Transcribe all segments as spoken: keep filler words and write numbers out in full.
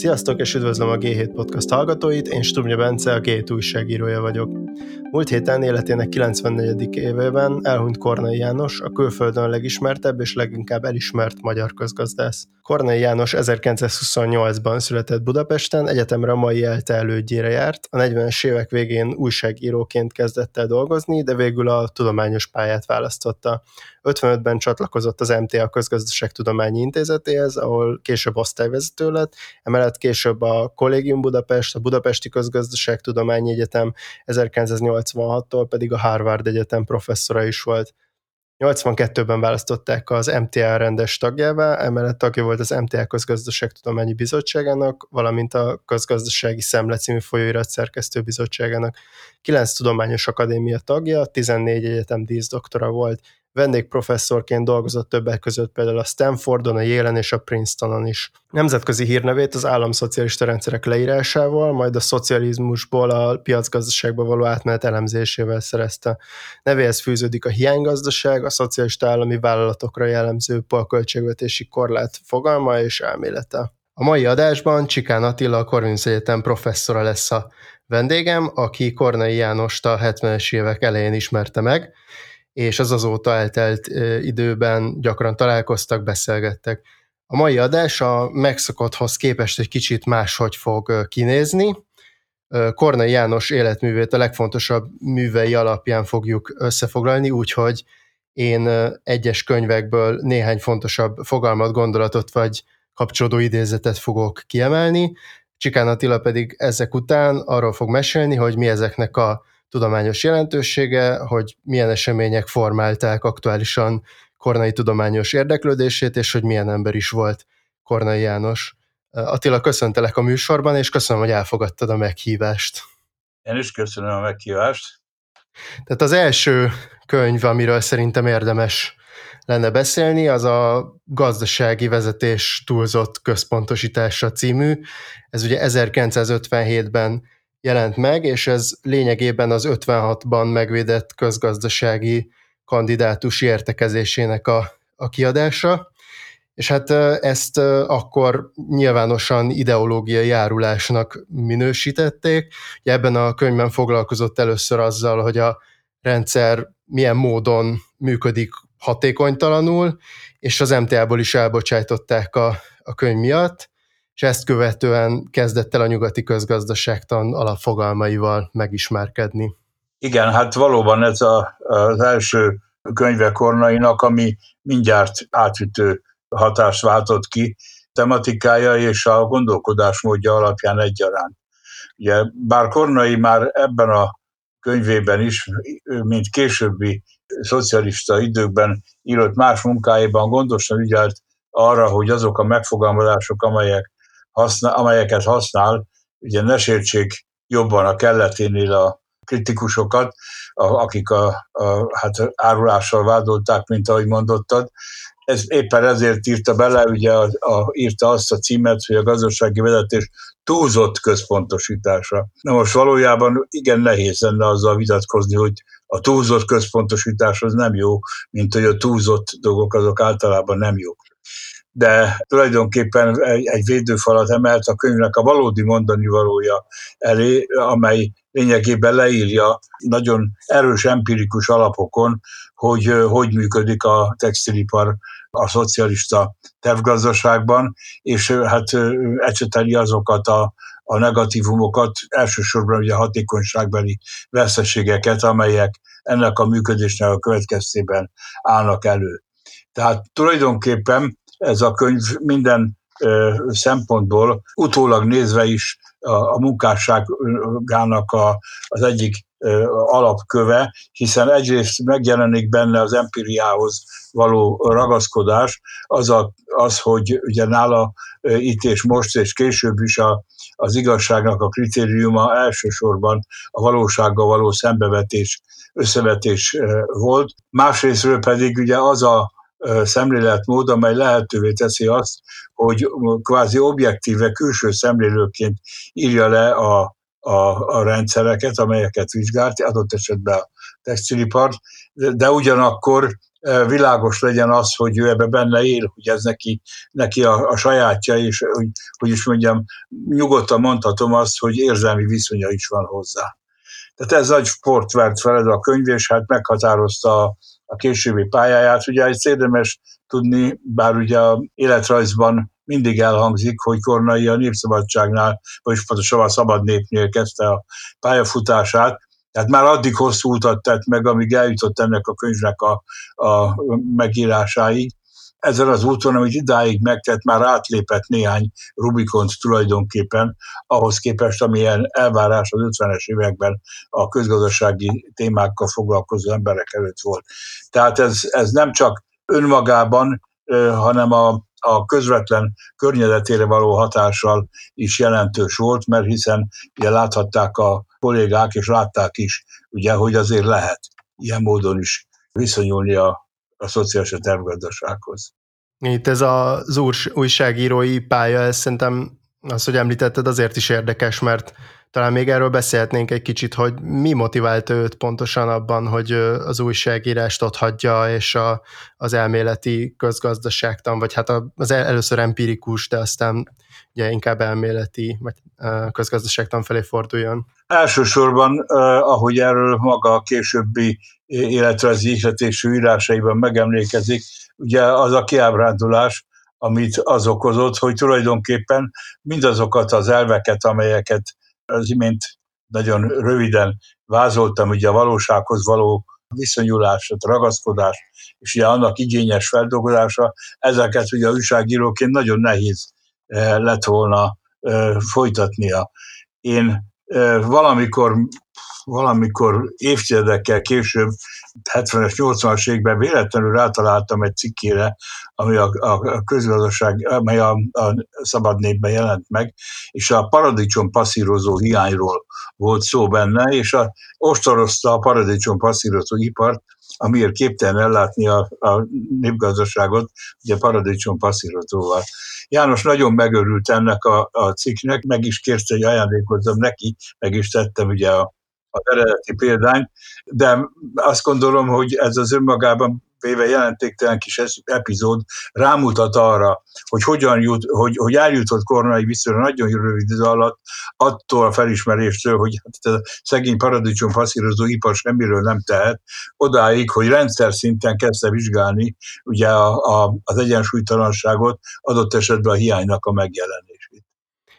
Sziasztok, és üdvözlöm a gé hét podcast hallgatóit, én Sturmja Bence, a gé hét újságírója vagyok. Múlt héten életének kilencvennegyedik évében elhunyt Kornai János, a külföldön legismertebb és leginkább elismert magyar közgazdász. Kornai János ezerkilencszázhuszonnyolcban született Budapesten, egyetemre a mai ELTE elődjére járt, a negyvenes évek végén újságíróként kezdett el dolgozni, de végül a tudományos pályát választotta. ötvenötben csatlakozott az em té á Közgazdaságtudományi Intézetéhez, ahol később osztályvezető lett, emellett később a Kollégium Budapest, a Budapesti Közgazdaságtudományi Egyetem, ezerkilencszáznyolcvanhattól pedig a Harvard Egyetem professzora is volt. nyolcvankettőben választották az em té á rendes tagjává, emellett tagja volt az em té á Közgazdaságtudományi Bizottságának, valamint a Közgazdasági Szemle című folyóirat szerkesztő bizottságának. kilenc tudományos akadémia tagja, tizennégy egyetem díszdoktora volt. Vendégprofesszorként dolgozott többek között például a Stanfordon, a Yale-en és a Princetonon is. Nemzetközi hírnevét az államszocialista rendszerek leírásával, majd a szocializmusból a piacgazdaságba való átmenet elemzésével szerezte. Nevéhez fűződik a hiánygazdaság, a szocialista állami vállalatokra jellemző polköltségvetési korlát fogalma és elmélete. A mai adásban Csikán Attila, a Corvinus Egyetem professzora lesz a vendégem, aki Kornai Jánost a hetvenes évek elején ismerte meg, és az azóta eltelt időben gyakran találkoztak, beszélgettek. A mai adás a megszokotthoz képest egy kicsit máshogy fog kinézni. Kornai János életművét a legfontosabb művei alapján fogjuk összefoglalni, úgyhogy én egyes könyvekből néhány fontosabb fogalmat, gondolatot vagy kapcsolódó idézetet fogok kiemelni. Csikán Attila pedig ezek után arról fog mesélni, hogy mi ezeknek a tudományos jelentősége, hogy milyen események formálták aktuálisan Kornai tudományos érdeklődését, és hogy milyen ember is volt Kornai János. Attila, köszöntelek a műsorban, és köszönöm, hogy elfogadtad a meghívást. Én is köszönöm a meghívást. Tehát az első könyv, amiről szerintem érdemes lenne beszélni, az a Gazdasági Vezetés Túlzott Központosítása című. Ez ugye ezerkilencszázötvenhétben jelent meg, és ez lényegében az ötvenhatban megvédett közgazdasági kandidátusi értekezésének a, a kiadása, és hát ezt akkor nyilvánosan ideológiai járulásnak minősítették. Ebben a könyvben foglalkozott először azzal, hogy a rendszer milyen módon működik hatékonytalanul, és az em té á-ból is elbocsájtották a, a könyv miatt, és ezt követően kezdett el a nyugati közgazdaságtan alapfogalmaival megismerkedni. Igen, hát valóban ez a, az első könyve Kornainak, ami mindjárt átütő hatást váltott ki, tematikája és a gondolkodásmódja alapján egyaránt. Ugye, bár Kornai már ebben a könyvében is, mint későbbi szocialista időkben írott más munkáiban gondosan ügyelt arra, hogy azok a megfogalmazások, amelyek Használ, amelyeket használ, ugye ne sértsék jobban a kelleténél a kritikusokat, a, akik a, a hát árulással vádolták, mint ahogy mondottad. Ez éppen ezért írta bele, ugye a, a, írta azt a címet, hogy a gazdasági vezetés túlzott központosítása. Na most valójában igen nehéz lenne azzal vitatkozni, hogy a túlzott központosítás az nem jó, mint hogy a túlzott dolgok azok általában nem jók. De tulajdonképpen egy védőfalat emelt a könyvnek a valódi mondani valója elé, amely lényegében leírja nagyon erős empirikus alapokon, hogy hogy működik a textilipar a szocialista tervgazdaságban, és hát ecseteli azokat a, a negatívumokat, elsősorban ugye hatékonyságbeli veszteségeket, amelyek ennek a működésnek a következtében állnak elő. Tehát tulajdonképpen ez a könyv minden ö, szempontból utólag nézve is a, a munkásságának a, az egyik ö, alapköve, hiszen egyrészt megjelenik benne az empiriához való ragaszkodás, az, a, az hogy ugye nála ö, itt és most és később is a, az igazságnak a kritériuma elsősorban a valósággal való szembevetés, összevetés ö, volt. Másrészről pedig ugye az a szemléletmód, amely lehetővé teszi azt, hogy kvázi objektíve külső szemlélőként írja le a, a, a rendszereket, amelyeket vizsgált, adott esetben a textilipart, de ugyanakkor világos legyen az, hogy ő ebbe benne él, hogy ez neki, neki a, a sajátja, és hogy, hogy is mondjam, nyugodtan mondhatom azt, hogy érzelmi viszonya is van hozzá. Tehát ez nagy sport vert fel ez a könyv, és hát meghatározta a, a későbbi pályáját. Ugye ezt érdemes tudni, bár ugye a életrajzban mindig elhangzik, hogy Kornai a Népszabadságnál, vagyis pontosabban a Szabad Népnél kezdte a pályafutását. Tehát már addig hosszú utat tett meg, amíg eljutott ennek a könyvnek a, a megírásáig. Ezen az úton, amit idáig megtett, már átlépett néhány Rubikont tulajdonképpen, ahhoz képest, amilyen elvárás az ötvenes években a közgazdasági témákkal foglalkozó emberek előtt volt. Tehát ez, ez nem csak önmagában, hanem a, a közvetlen környezetére való hatással is jelentős volt, mert hiszen ugye láthatták a kollégák, és látták is, ugye, hogy azért lehet ilyen módon is viszonyulni a a szociális tervgazdasághoz. Itt ez az úrs, újságírói pálya, ez szerintem azt, hogy említetted, azért is érdekes, mert talán még erről beszélhetnénk egy kicsit, hogy mi motivált őt pontosan abban, hogy az újságírást otthagyja, és a, az elméleti közgazdaságtan, vagy hát az először empirikus, de aztán ugye inkább elméleti, vagy közgazdaságtan felé forduljon. Elsősorban, ahogy erről maga a későbbi életrajzi ihletésű írásaiban megemlékezik, ugye az a kiábrándulás, amit az okozott, hogy tulajdonképpen mindazokat az elveket, amelyeket az imént nagyon röviden vázoltam, ugye a valósághoz való viszonyulását, ragaszkodást, és ugye annak igényes feldolgozása, ezeket ugye a újságíróként nagyon nehéz lett volna folytatnia. Én valamikor, valamikor évtizedekkel később, hetvenes, nyolcvanas években véletlenül rátaláltam egy cikkére, ami a, a közgazdaság, amely a, a Szabad Népben jelent meg, és a paradicsom passzírozó hiányról volt szó benne, és a, ostorozta a paradicsom passzírozó ipart, amiért képtelen ellátni a, a népgazdaságot, ugye paradicsom passzírozóval. János nagyon megörült ennek a, a cikknek, meg is kérte, hogy ajándékozzam neki, meg is tettem ugye a az eredeti példány, de azt gondolom, hogy ez az önmagában véve jelentéktelen kis epizód rámutat arra, hogy hogyan jut, hogy, hogy eljutott Kornai viszonylag nagyon rövid idő alatt attól a felismeréstől, hogy hát a szegény paradicsom passzírozó ipar semmiről nem tehet, odáig, hogy rendszer szinten kezdte vizsgálni ugye a, a, az egyensúlytalanságot, adott esetben a hiánynak a megjelenését.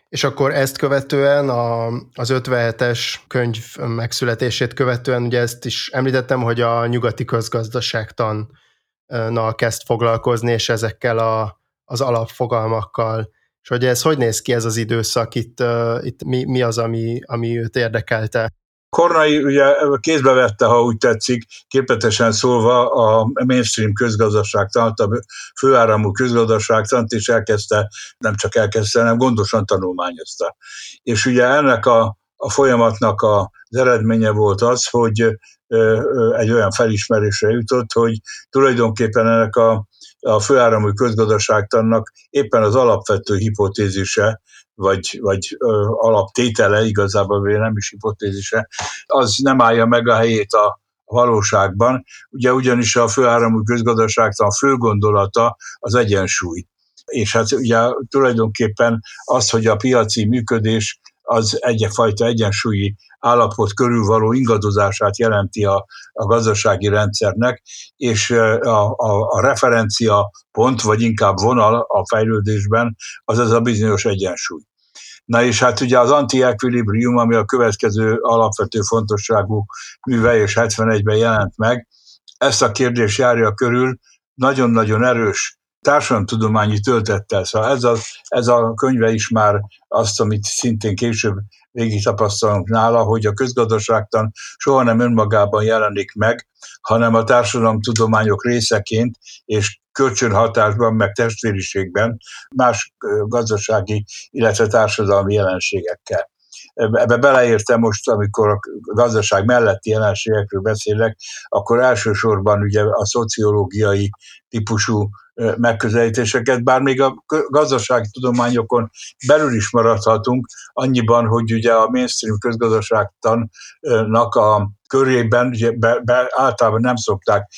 És akkor ezt követően, a, az ötvenhetes könyv megszületését követően, ugye ezt is említettem, hogy a nyugati közgazdaságtannal kezd foglalkozni, és ezekkel a, az alapfogalmakkal. És hogy ez hogy néz ki ez az időszak, itt, itt mi, mi az, ami, ami őt érdekelte? Kornai ugye kézbe vette, ha úgy tetszik, képletesen szólva a mainstream közgazdaságtant, a főáramú közgazdaságtant, és elkezdte, nem csak elkezdte, hanem gondosan tanulmányozta. És ugye ennek a, a folyamatnak az eredménye volt az, hogy egy olyan felismerésre jutott, hogy tulajdonképpen ennek a, a főáramú közgazdaságtannak éppen az alapvető hipotézise, vagy, vagy ö, alaptétele, igazából nem is hipotézise, az nem állja meg a helyét a valóságban. Ugye ugyanis a főáramú közgazdaságtan fő gondolata az egyensúly. És hát ugye tulajdonképpen az, hogy a piaci működés az egyfajta egyensúlyi állapot körül való ingadozását jelenti a, a gazdasági rendszernek, és a, a, a referencia pont, vagy inkább vonal a fejlődésben, az ez a bizonyos egyensúly. Na és hát ugye az anti-equilibrium, ami a következő alapvető fontosságú műve, és hetvenegyben jelent meg, ezt a kérdést járja körül nagyon-nagyon erős társadalomtudományi töltettel. Szóval ez a, ez a könyve is már azt, amit szintén később végig tapasztalunk nála, hogy a közgazdaságtan soha nem önmagában jelenik meg, hanem a társadalomtudományok részeként és kölcsönhatásban, meg testvériségben más gazdasági, illetve társadalmi jelenségekkel. ebbe beleértem most, amikor a gazdaság melletti jelenségekről beszélek, akkor elsősorban ugye a szociológiai típusú megközelítéseket, bár még a gazdaságtudományokon belül is maradhatunk, annyiban, hogy ugye a mainstream közgazdaságtannak a körében ugye be, be, általában nem szokták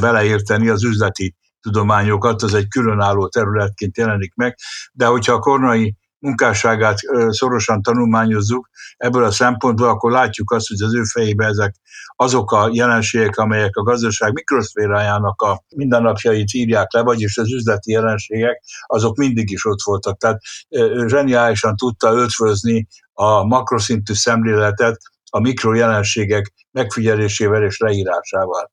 beleérteni az üzleti tudományokat, az egy különálló területként jelenik meg, de hogyha a Kornai munkásságát szorosan tanulmányozzuk, ebből a szempontból akkor látjuk azt, hogy az ő fejében ezek azok a jelenségek, amelyek a gazdaság mikroszférájának a mindennapjait írják le, vagyis az üzleti jelenségek, azok mindig is ott voltak. Tehát zseniálisan tudta ötvözni a makroszintű szemléletet a mikrojelenségek megfigyelésével és leírásával.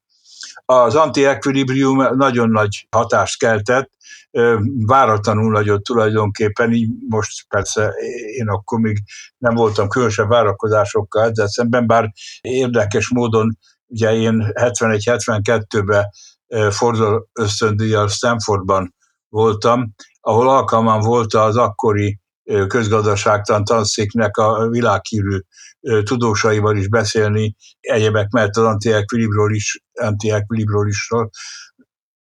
Az anti-equilibrium nagyon nagy hatást keltett, váratlanul nagyot tulajdonképpen, így most persze én akkor még nem voltam különösebb várakozásokkal ezzel szemben, bár érdekes módon ugye én hetvenegy hetvenkettőben Fordol ösztöndíjjal Stanfordban voltam, ahol alkalmam volt az akkori közgazdaságtan tanszéknek a világhírű tudósaival is beszélni, egyebek mellett az anti-equilibrium is, anti-equilibrium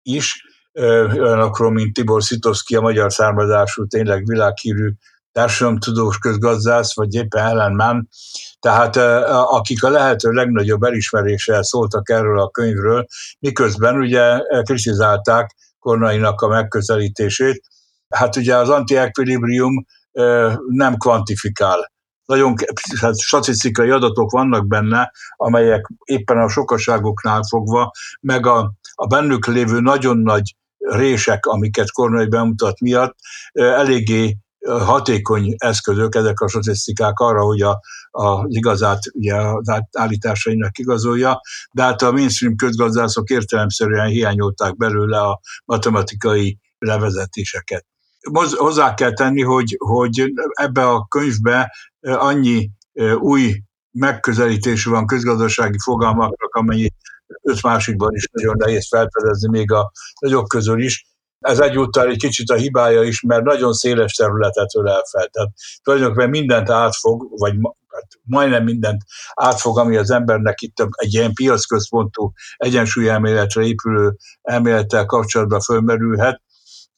is, olyanokról, mint Tibor Szitovszki, a magyar származású, tényleg világhírű társadalomtudós közgazdász, vagy éppen Ellen Man, tehát akik a lehető legnagyobb elismeréssel szóltak erről a könyvről, miközben ugye kritizálták Kornainak a megközelítését. Hát ugye az anti-equilibrium nem kvantifikál. Nagyon hát statisztikai adatok vannak benne, amelyek éppen a sokaságoknál fogva, meg a, a bennük lévő nagyon nagy rések, amiket Kornai bemutat miatt, eléggé hatékony eszközök, ezek a statisztikák arra, hogy a, a igazát, ugye az állításainak igazolja, de hát a mainstream közgazdászok értelemszerűen hiányolták belőle a matematikai levezetéseket. Hozzá kell tenni, hogy, hogy ebbe a könyvbe annyi új megközelítés van közgazdasági fogalmaknak, amennyi öt másikban is nagyon nehéz felfedezni, még a nagyok közül is. Ez egyúttal egy kicsit a hibája is, mert nagyon széles területet ölel fel. Tehát tulajdonképpen mindent átfog, vagy majdnem mindent átfog, ami az embernek itt egy ilyen piacközpontú egyensúlyelméletre épülő elmélettel kapcsolatban fölmerülhet,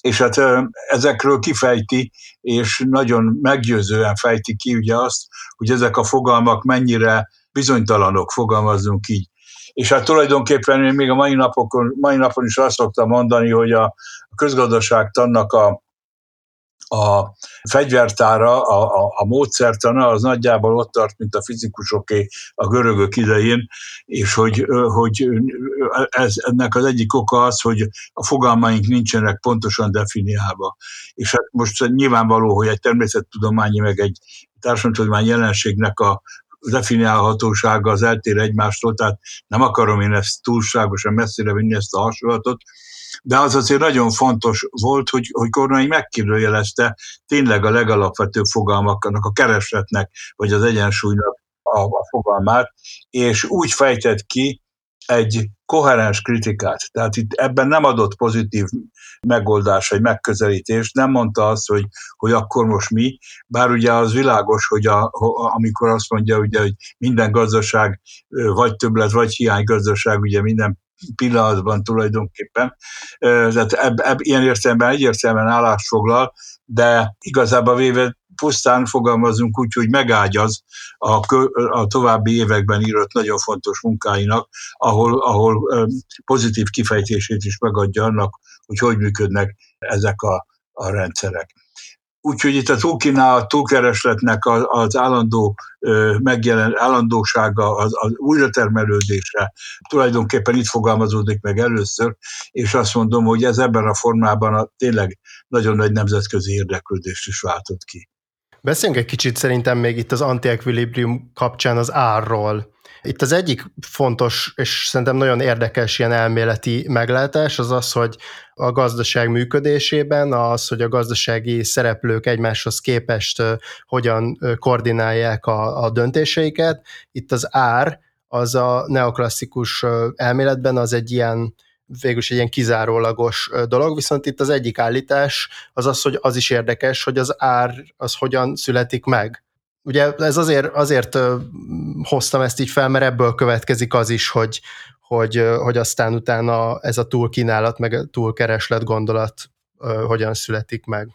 és hát ezekről kifejti, és nagyon meggyőzően fejti ki ugye azt, hogy ezek a fogalmak mennyire bizonytalanok, fogalmazunk így. És hát tulajdonképpen én még a mai napokon, mai napon is azt szoktam mondani, hogy a közgazdaságtannak a, a fegyvertára, a, a, a módszertana az nagyjából ott tart, mint a fizikusoké a görögök idején, és hogy, hogy ez, ennek az egyik oka az, hogy a fogalmaink nincsenek pontosan definiálva. És hát most nyilvánvaló, hogy egy természettudományi, meg egy társadalomtudományi jelenségnek a definiálhatósága az eltér egymástól, tehát nem akarom én ezt túlságosan messzire vinni ezt a hasonlatot, de az azért nagyon fontos volt, hogy, hogy Kornai megkérdőjelezte tényleg a legalapvetőbb fogalmaknak, a keresletnek, vagy az egyensúlynak a, a fogalmát, és úgy fejtett ki egy koherens kritikát. Tehát itt ebben nem adott pozitív megoldás, vagy megközelítést, nem mondta azt, hogy, hogy akkor most mi, bár ugye az világos, hogy a, amikor azt mondja, ugye, hogy minden gazdaság vagy többlet, vagy hiánygazdaság, ugye minden pillanatban tulajdonképpen. Tehát eb, eb, ilyen értelemben egyértelműen állást foglal, de igazából véve pusztán fogalmazunk úgy, hogy megágyaz a, kö, a további években írott nagyon fontos munkáinak, ahol, ahol pozitív kifejtését is megadja annak, hogy hogy működnek ezek a, a rendszerek. Úgyhogy itt a túlkínálat, túlkeresletnek az állandó megjelen, állandósága, az, az újratermelődése tulajdonképpen itt fogalmazódik meg először, és azt mondom, hogy ez ebben a formában a, tényleg nagyon nagy nemzetközi érdeklődést is váltott ki. Beszéljünk egy kicsit szerintem még itt az anti-equilibrium kapcsán az árról. Itt az egyik fontos, és szerintem nagyon érdekes ilyen elméleti meglátás az az, hogy a gazdaság működésében az, hogy a gazdasági szereplők egymáshoz képest hogyan koordinálják a, a döntéseiket. Itt az ár, az a neoklasszikus elméletben az egy ilyen, végülis egy ilyen kizárólagos dolog, viszont itt az egyik állítás az az, hogy az is érdekes, hogy az ár az hogyan születik meg. Ugye ez azért, azért hoztam ezt így fel, mert ebből következik az is, hogy, hogy, hogy aztán utána ez a túlkínálat, meg a túlkereslet gondolat hogyan születik meg.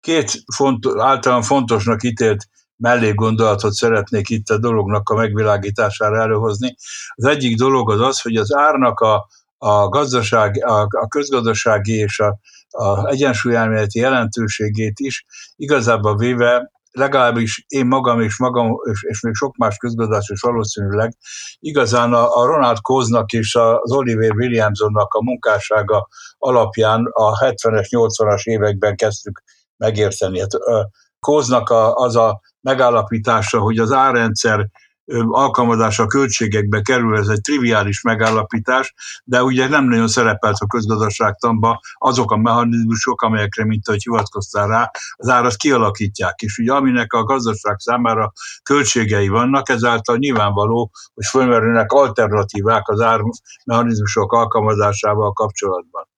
Két font, általán fontosnak ítélt mellégondolatot szeretnék itt a dolognak a megvilágítására előhozni. Az egyik dolog az az, hogy az árnak a, a, gazdaság, a, a közgazdasági és a, a egyensúlyelméleti jelentőségét is igazából véve, legalábbis én magam és magam, és, és még sok más közgazdás is valószínűleg, igazán a, a Ronald Coase-nak és az Oliver Williamsonnak a munkássága alapján a hetvenes, nyolcvanas években kezdtük megérteni. Hát, Coase-nak a, az a megállapítása, hogy az árrendszer alkalmazása a költségekbe kerül, ez egy triviális megállapítás, de ugye nem nagyon szerepelt a közgazdaságtanban azok a mechanizmusok, amelyekre, mint ahogy hivatkoztál rá, az árat kialakítják. És ugye aminek a gazdaság számára költségei vannak, ezáltal nyilvánvaló, hogy fölmerülnek alternatívák az ármechanizmusok alkalmazásával kapcsolatban.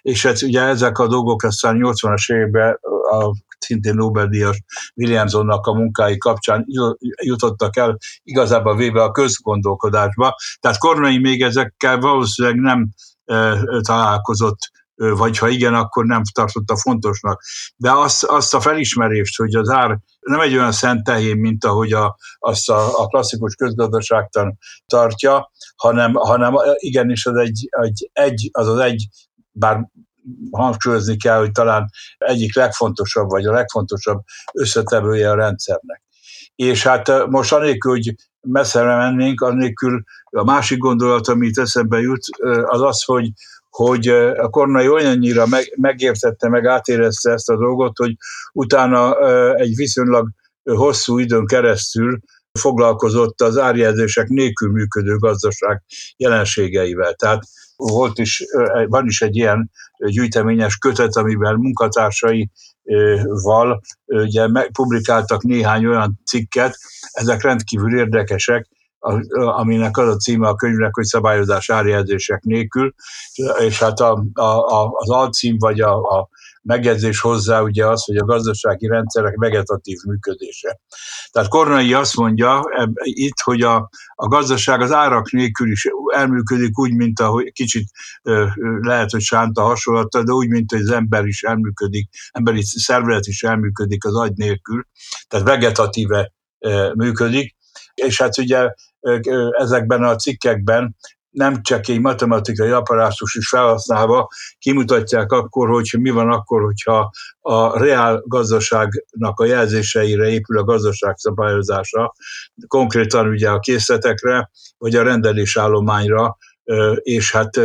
És ez, ugye ezek a dolgok aztán nyolcvanas években a szintén Nobel-díjas Williamsonnak a munkái kapcsán jutottak el igazából véve a közgondolkodásba. Tehát Kornai még ezekkel valószínűleg nem e, találkozott, vagy ha igen, akkor nem tartotta fontosnak. De azt, azt a felismerést, hogy az ár nem egy olyan szent tehén, mint ahogy a, azt a, a klasszikus közgazdaságtan tartja, hanem, hanem igenis az egy, egy, egy, az az egy, bár hangsúlyozni kell, hogy talán egyik legfontosabb, vagy a legfontosabb összetevője a rendszernek. És hát most anélkül, hogy messzere mennénk, anélkül a másik gondolat, ami itt eszembe jut, az az, hogy, hogy a Kornai olyannyira meg, megértette, meg átérezte ezt a dolgot, hogy utána egy viszonylag hosszú időn keresztül foglalkozott az árjelzések nélkül működő gazdaság jelenségeivel. Tehát volt is, van is egy ilyen gyűjteményes kötet, amiben munkatársaival ugye publikáltak néhány olyan cikket, ezek rendkívül érdekesek, aminek az a címe a könyvnek, hogy szabályozás árjelzések nélkül, és hát a, a, a, az alcím vagy a, a megjegyzés hozzá ugye az, hogy a gazdasági rendszerek vegetatív működése. Tehát Kornai azt mondja eb, itt, hogy a, a gazdaság az árak nélkül is elműködik úgy, mint ahogy kicsit ö, lehet, hogy sánta hasonlata, de úgy, mint hogy az ember is elműködik, emberi szervezet is elműködik az agy nélkül, tehát vegetatíve ö, működik, és hát ugye ö, ö, ezekben a cikkekben nem csak egy matematikai apparátus is felhasználva kimutatják akkor, hogy mi van akkor, hogyha a reál gazdaságnak a jelzéseire épül a gazdaság szabályozása, konkrétan ugye a készletekre, vagy a rendelésállományra, és hát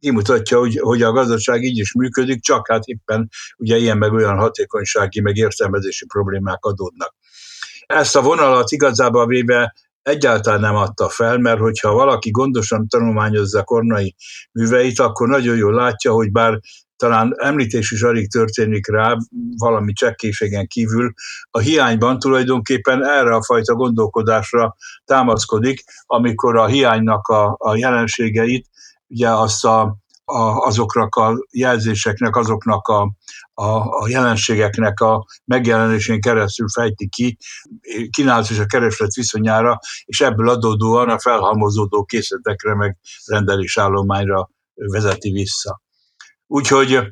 kimutatja, hogy, hogy a gazdaság így is működik, csak hát éppen ugye ilyen meg olyan hatékonysági, meg értelmezési problémák adódnak. Ezt a vonalat igazából véve egyáltalán nem adta fel, mert hogyha valaki gondosan tanulmányozza Kornai műveit, akkor nagyon jól látja, hogy bár talán említés is alig történik rá, valami csekkéségen kívül, a hiányban tulajdonképpen erre a fajta gondolkodásra támaszkodik, amikor a hiánynak a, a jelenségeit, ugye azt a, a, azoknak a jelzéseknek, azoknak a a jelenségeknek a megjelenésén keresztül fejti ki, kínálat és a kereslet viszonyára, és ebből adódóan a felhalmozódó készletekre meg rendelésállományra vezeti vissza. Úgyhogy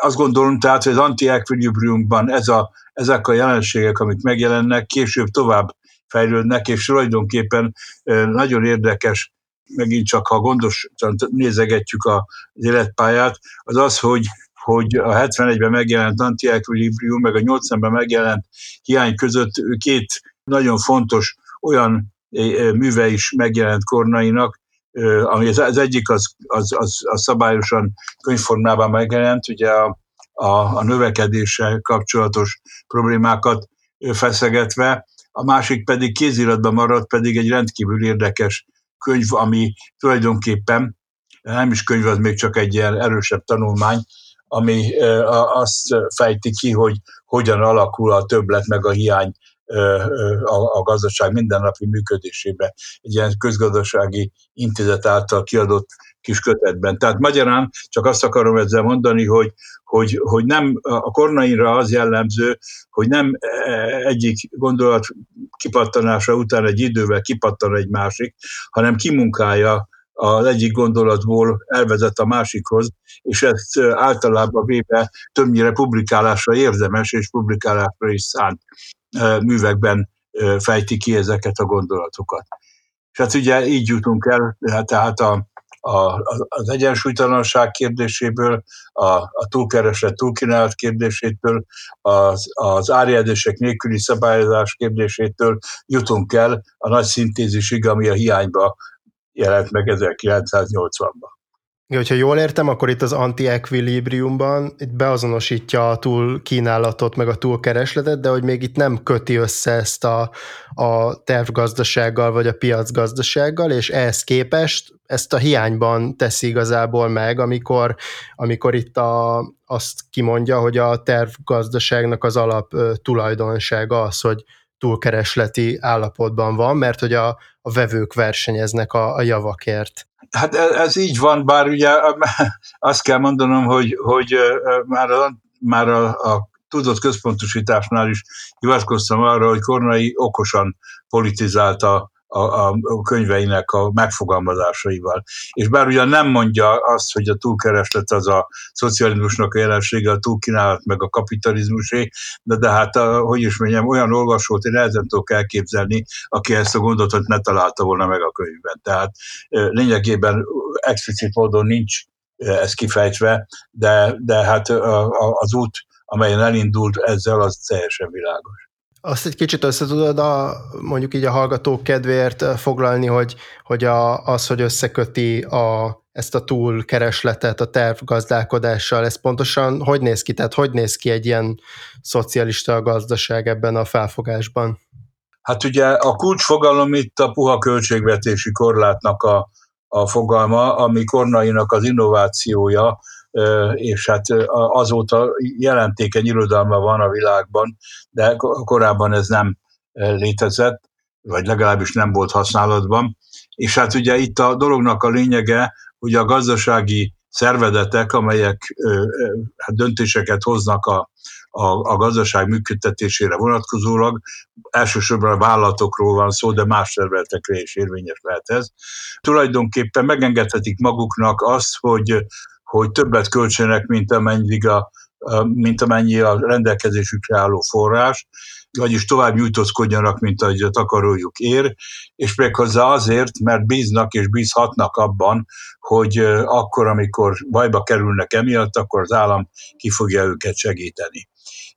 azt gondolom tehát, hogy az anti-equilibriumban ez a, ezek a jelenségek, amik megjelennek, később tovább fejlődnek, és tulajdonképpen nagyon érdekes, megint csak ha gondosan nézegetjük az életpályát, az az, hogy hogy a hetvenegyben megjelent anti-equilibrium, meg a nyolcvanban megjelent hiány között két nagyon fontos olyan műve is megjelent Kornainak, ami az egyik az, az, az, az szabályosan könyvformában megjelent, ugye a, a, a növekedéssel kapcsolatos problémákat feszegetve, a másik pedig kéziratban maradt, pedig egy rendkívül érdekes könyv, ami tulajdonképpen nem is könyv, az még csak egy ilyen erősebb tanulmány, ami azt fejti ki, hogy hogyan alakul a többlet meg a hiány a gazdaság mindennapi működésébe. Egy ilyen közgazdasági intézet által kiadott kis kötetben. Tehát magyarán csak azt akarom ezzel mondani, hogy, hogy, hogy nem a Kornaira az jellemző, hogy nem egyik gondolat kipattanása után egy idővel kipattan egy másik, hanem kimunkálja az egyik gondolatból, elvezet a másikhoz, és ezt általában véve többnyire publikálásra érdemes, és publikálásra is szánt művekben fejti ki ezeket a gondolatokat. És hát ugye így jutunk el, tehát a, a, az egyensúlytalanság kérdéséből, a, a túlkereslet, túlkínálat kérdésétől, az, az árjedések nélküli szabályozás kérdésétől jutunk el a nagy szintézisig, ami a hiányba jelent meg ezerkilencszáznyolcvanban. Ja, hogyha jól értem, akkor itt az anti-equilibriumban itt beazonosítja a túlkínálatot meg a túlkeresletet, de hogy még itt nem köti össze ezt a, a tervgazdasággal vagy a piacgazdasággal, és ehhez képest ezt a hiányban teszi igazából meg, amikor, amikor itt a, azt kimondja, hogy a tervgazdaságnak az alap tulajdonsága az, hogy túlkeresleti állapotban van, mert hogy a, a vevők versenyeznek a, a javakért. Hát ez így van, bár ugye azt kell mondanom, hogy, hogy már, a, már a, a tudott központosításnál is hivatkoztam arra, hogy Kornai okosan politizálta a, a, a könyveinek a megfogalmazásaival. És bár ugyan nem mondja azt, hogy a túlkereslet az a szocializmusnak a jelensége, a túlkínálat meg a kapitalizmusé, de, de hát, a, hogy is mondjam, olyan olvasót én nehezen tudok elképzelni, aki ezt a gondolatot ne találta volna meg a könyvben. Tehát lényegében explicit módon nincs ez kifejtve, de, de hát a, a, az út, amelyen elindult ezzel, az teljesen világos. Azt egy kicsit össze tudod a, mondjuk így a hallgatók kedvéért foglalni, hogy, hogy a, az, hogy összeköti a, ezt a túlkeresletet a tervgazdálkodással, ez pontosan hogy néz ki? Tehát hogy néz ki egy ilyen szocialista gazdaság ebben a felfogásban? Hát ugye a kulcsfogalom itt a puha költségvetési korlátnak a, a fogalma, ami Kornainak az innovációja, és hát azóta jelentékeny irodalma van a világban, de korábban ez nem létezett, vagy legalábbis nem volt használatban. És hát ugye itt a dolognak a lényege, hogy a gazdasági szervezetek, amelyek hát döntéseket hoznak a, a, a gazdaság működtetésére vonatkozólag, elsősorban a vállalatokról van szó, de más szervezetekre is érvényes lehet ez. Tulajdonképpen megengedhetik maguknak azt, hogy hogy többet költsenek, mint amennyi a, mint amennyi a rendelkezésükre álló forrás, vagyis tovább nyújtózkodjanak, mint ahogy a takarójuk ér, és méghozzá azért, mert bíznak és bízhatnak abban, hogy akkor, amikor bajba kerülnek emiatt, akkor az állam ki fogja őket segíteni.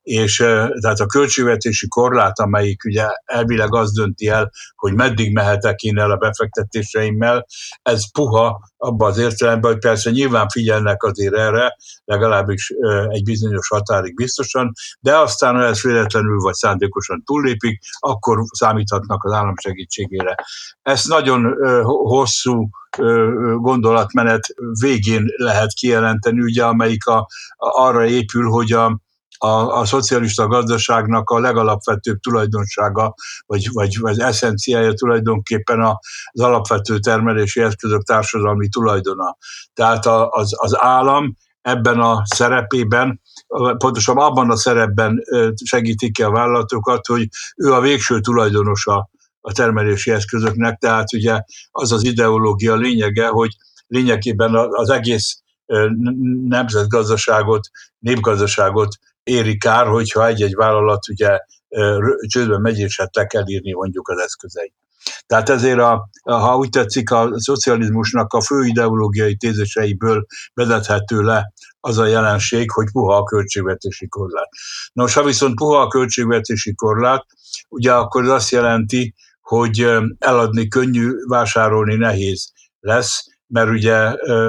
És tehát a költségvetési korlát, amelyik ugye elvileg az dönti el, hogy meddig mehetek én el a befektetéseimmel, ez puha abban az értelemben, hogy persze nyilván figyelnek azért erre, legalábbis egy bizonyos határig biztosan, de aztán ha ez véletlenül vagy szándékosan túllépik, akkor számíthatnak az állam segítségére. Ez nagyon hosszú gondolatmenet végén lehet kijelenteni, ugye, amelyik a, a, arra épül, hogy a A, a szocialista gazdaságnak a legalapvetőbb tulajdonsága, vagy, vagy, vagy eszenciája tulajdonképpen az alapvető termelési eszközök társadalmi tulajdona. Tehát az, az állam ebben a szerepében, pontosan abban a szerepben segíti ki a vállalatokat, hogy ő a végső tulajdonosa a termelési eszközöknek, tehát ugye az az ideológia lényege, hogy lényegében az egész nemzetgazdaságot, népgazdaságot éri kár, hogyha egy-egy vállalat ugye csődben megy, és hát le kell írni mondjuk az eszközeit. Tehát ezért, a, ha úgy tetszik, a szocializmusnak a fő ideológiai tézeseiből vezethető le az a jelenség, hogy puha a költségvetési korlát. Na most, ha viszont puha a költségvetési korlát, ugye akkor azt jelenti, hogy eladni könnyű, vásárolni nehéz lesz, mert ugye,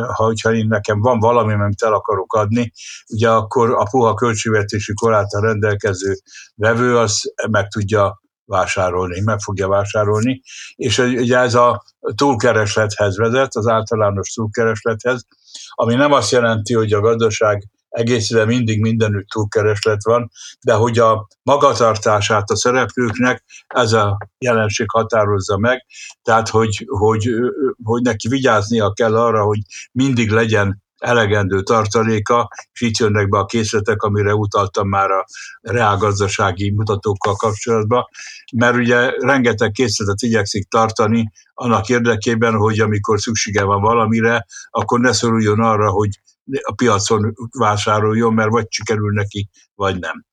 ha hogyha én nekem van valami, amit el akarok adni, ugye akkor a puha költségvetési korláttal rendelkező vevő az meg tudja vásárolni, meg fogja vásárolni, és ugye ez a túlkereslethez vezet, az általános túlkereslethez, ami nem azt jelenti, hogy a gazdaság egészében mindig mindenütt túlkereslet van, de hogy a magatartását a szereplőknek ez a jelenség határozza meg, tehát hogy, hogy, hogy neki vigyáznia kell arra, hogy mindig legyen elegendő tartaléka, és itt jönnek be a készletek, amire utaltam már a reálgazdasági mutatókkal kapcsolatban, mert ugye rengeteg készletet igyekszik tartani annak érdekében, hogy amikor szüksége van valamire, akkor ne szoruljon arra, hogy a piacon vásároljon, mert vagy sikerül neki, vagy nem.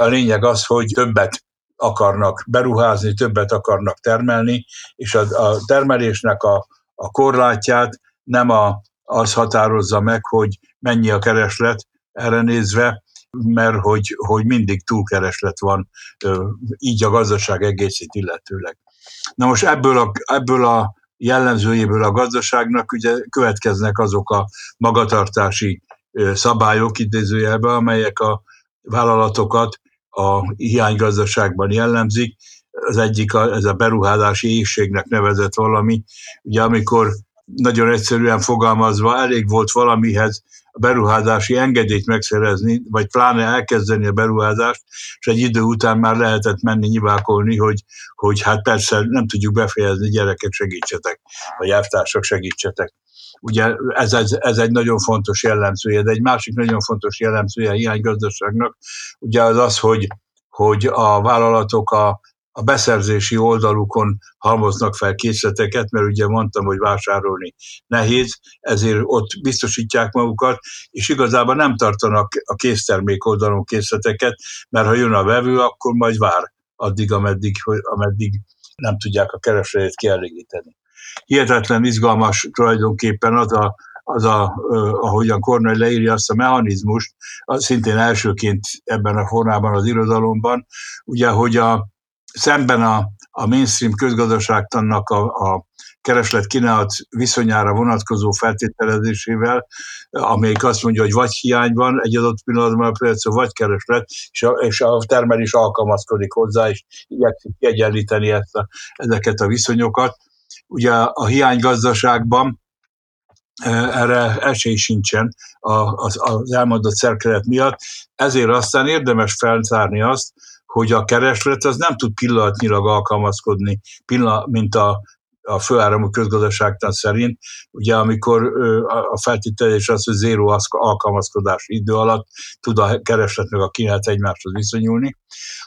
A lényeg az, hogy többet akarnak beruházni, többet akarnak termelni, és a, a termelésnek a, a korlátját nem a az határozza meg, hogy mennyi a kereslet erre nézve, mert hogy, hogy mindig túlkereslet van, így a gazdaság egészét illetőleg. Na most ebből a, ebből a jellemzőjéből a gazdaságnak ugye következnek azok a magatartási szabályok idézőjelben, amelyek a vállalatokat a hiánygazdaságban jellemzik. Az egyik a, ez a beruházási éhségnek nevezett valami, ugye amikor nagyon egyszerűen fogalmazva, elég volt valamihez a beruházási engedélyt megszerezni, vagy pláne elkezdeni a beruházást, és egy idő után már lehetett menni nyivákolni, hogy, hogy hát persze nem tudjuk befejezni, gyerekek segítsetek, vagy elvtársak segítsetek. Ugye ez, ez, ez egy nagyon fontos jellemzője, de egy másik nagyon fontos jellemzője a hiánygazdaságnak, ugye az az, hogy, hogy a vállalatok a a beszerzési oldalukon halmoznak fel készleteket, mert ugye mondtam, hogy vásárolni nehéz, ezért ott biztosítják magukat, és igazából nem tartanak a késztermék oldalon készleteket, mert ha jön a vevő, akkor majd vár addig, ameddig, ameddig nem tudják a keresletet kielégíteni. Hihetetlen izgalmas tulajdonképpen az a, az a, ahogyan Kornai leírja azt a mechanizmust, az szintén elsőként ebben a formában az irodalomban, ugye, hogy a szemben a, a mainstream közgazdaságtannak a, a kereslet-kínálat viszonyára vonatkozó feltételezésével, amelyik azt mondja, hogy vagy hiány van egy adott pillanatban, például vagy kereslet, és a, és a termelés alkalmazkodik hozzá, és igyekszik kiegyenlíteni ezt a, ezeket a viszonyokat. Ugye a hiánygazdaságban erre esély sincsen az elmondott szerkelet miatt, ezért aztán érdemes feltárni azt, hogy a kereslet az nem tud pillanatnyilag alkalmazkodni, pillanat, mint a, a főáramú közgazdaságtan szerint. Ugye amikor a feltételezés az, hogy zéró alkalmazkodási idő alatt tud a kereslet meg a kínálat egymáshoz viszonyulni,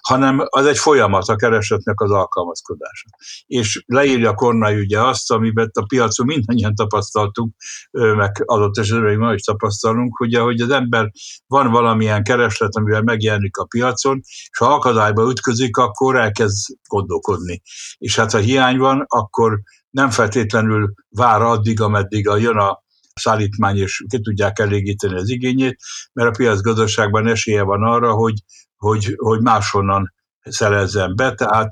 hanem az egy folyamat a keresletnek az alkalmazkodása. És leírja Kornai ugye azt, amiben a piacon mindannyian tapasztaltunk, meg adott esetben ma is tapasztalunk, ugye, hogy az ember van valamilyen kereslet, amivel megjelenik a piacon, és ha akadályba ütközik, akkor elkezd gondolkodni. És hát ha hiány van, akkor nem feltétlenül vár addig, ameddig a jön a szállítmány, és ki tudják elégíteni az igényét, mert a piacgazdaságban esélye van arra, hogy Hogy, hogy máshonnan szerezzen be, tehát,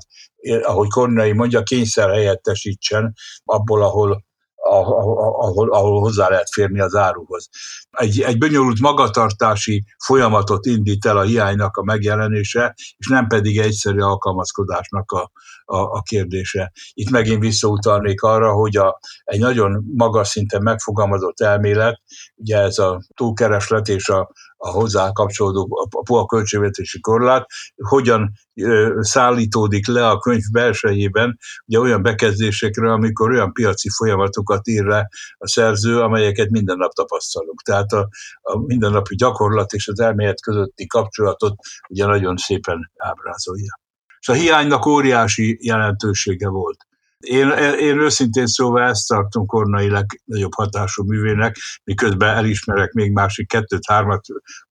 ahogy Kornai mondja, kényszer helyettesítsen abból, ahol, ahol, ahol hozzá lehet férni az áruhoz. Egy, egy bonyolult magatartási folyamatot indít el a hiánynak a megjelenése, és nem pedig egyszerű alkalmazkodásnak a, a, a kérdése. Itt megint visszautalnék arra, hogy a, egy nagyon magas szinten megfogalmazott elmélet, ugye ez a túlkereslet és a a hozzá kapcsolódó a, a költségvetési korlát, hogyan ö, szállítódik le a könyv belsejében, ugye olyan bekezdésekre, amikor olyan piaci folyamatokat ír le a szerző, amelyeket minden nap tapasztalunk. Tehát a, a mindennapi gyakorlat és az elmélet közötti kapcsolatot ugye nagyon szépen ábrázolja. És a hiánynak óriási jelentősége volt. Én, én őszintén szóval ezt tartom Kornai legnagyobb hatású művének, miközben elismerek még másik kettőt, hármat,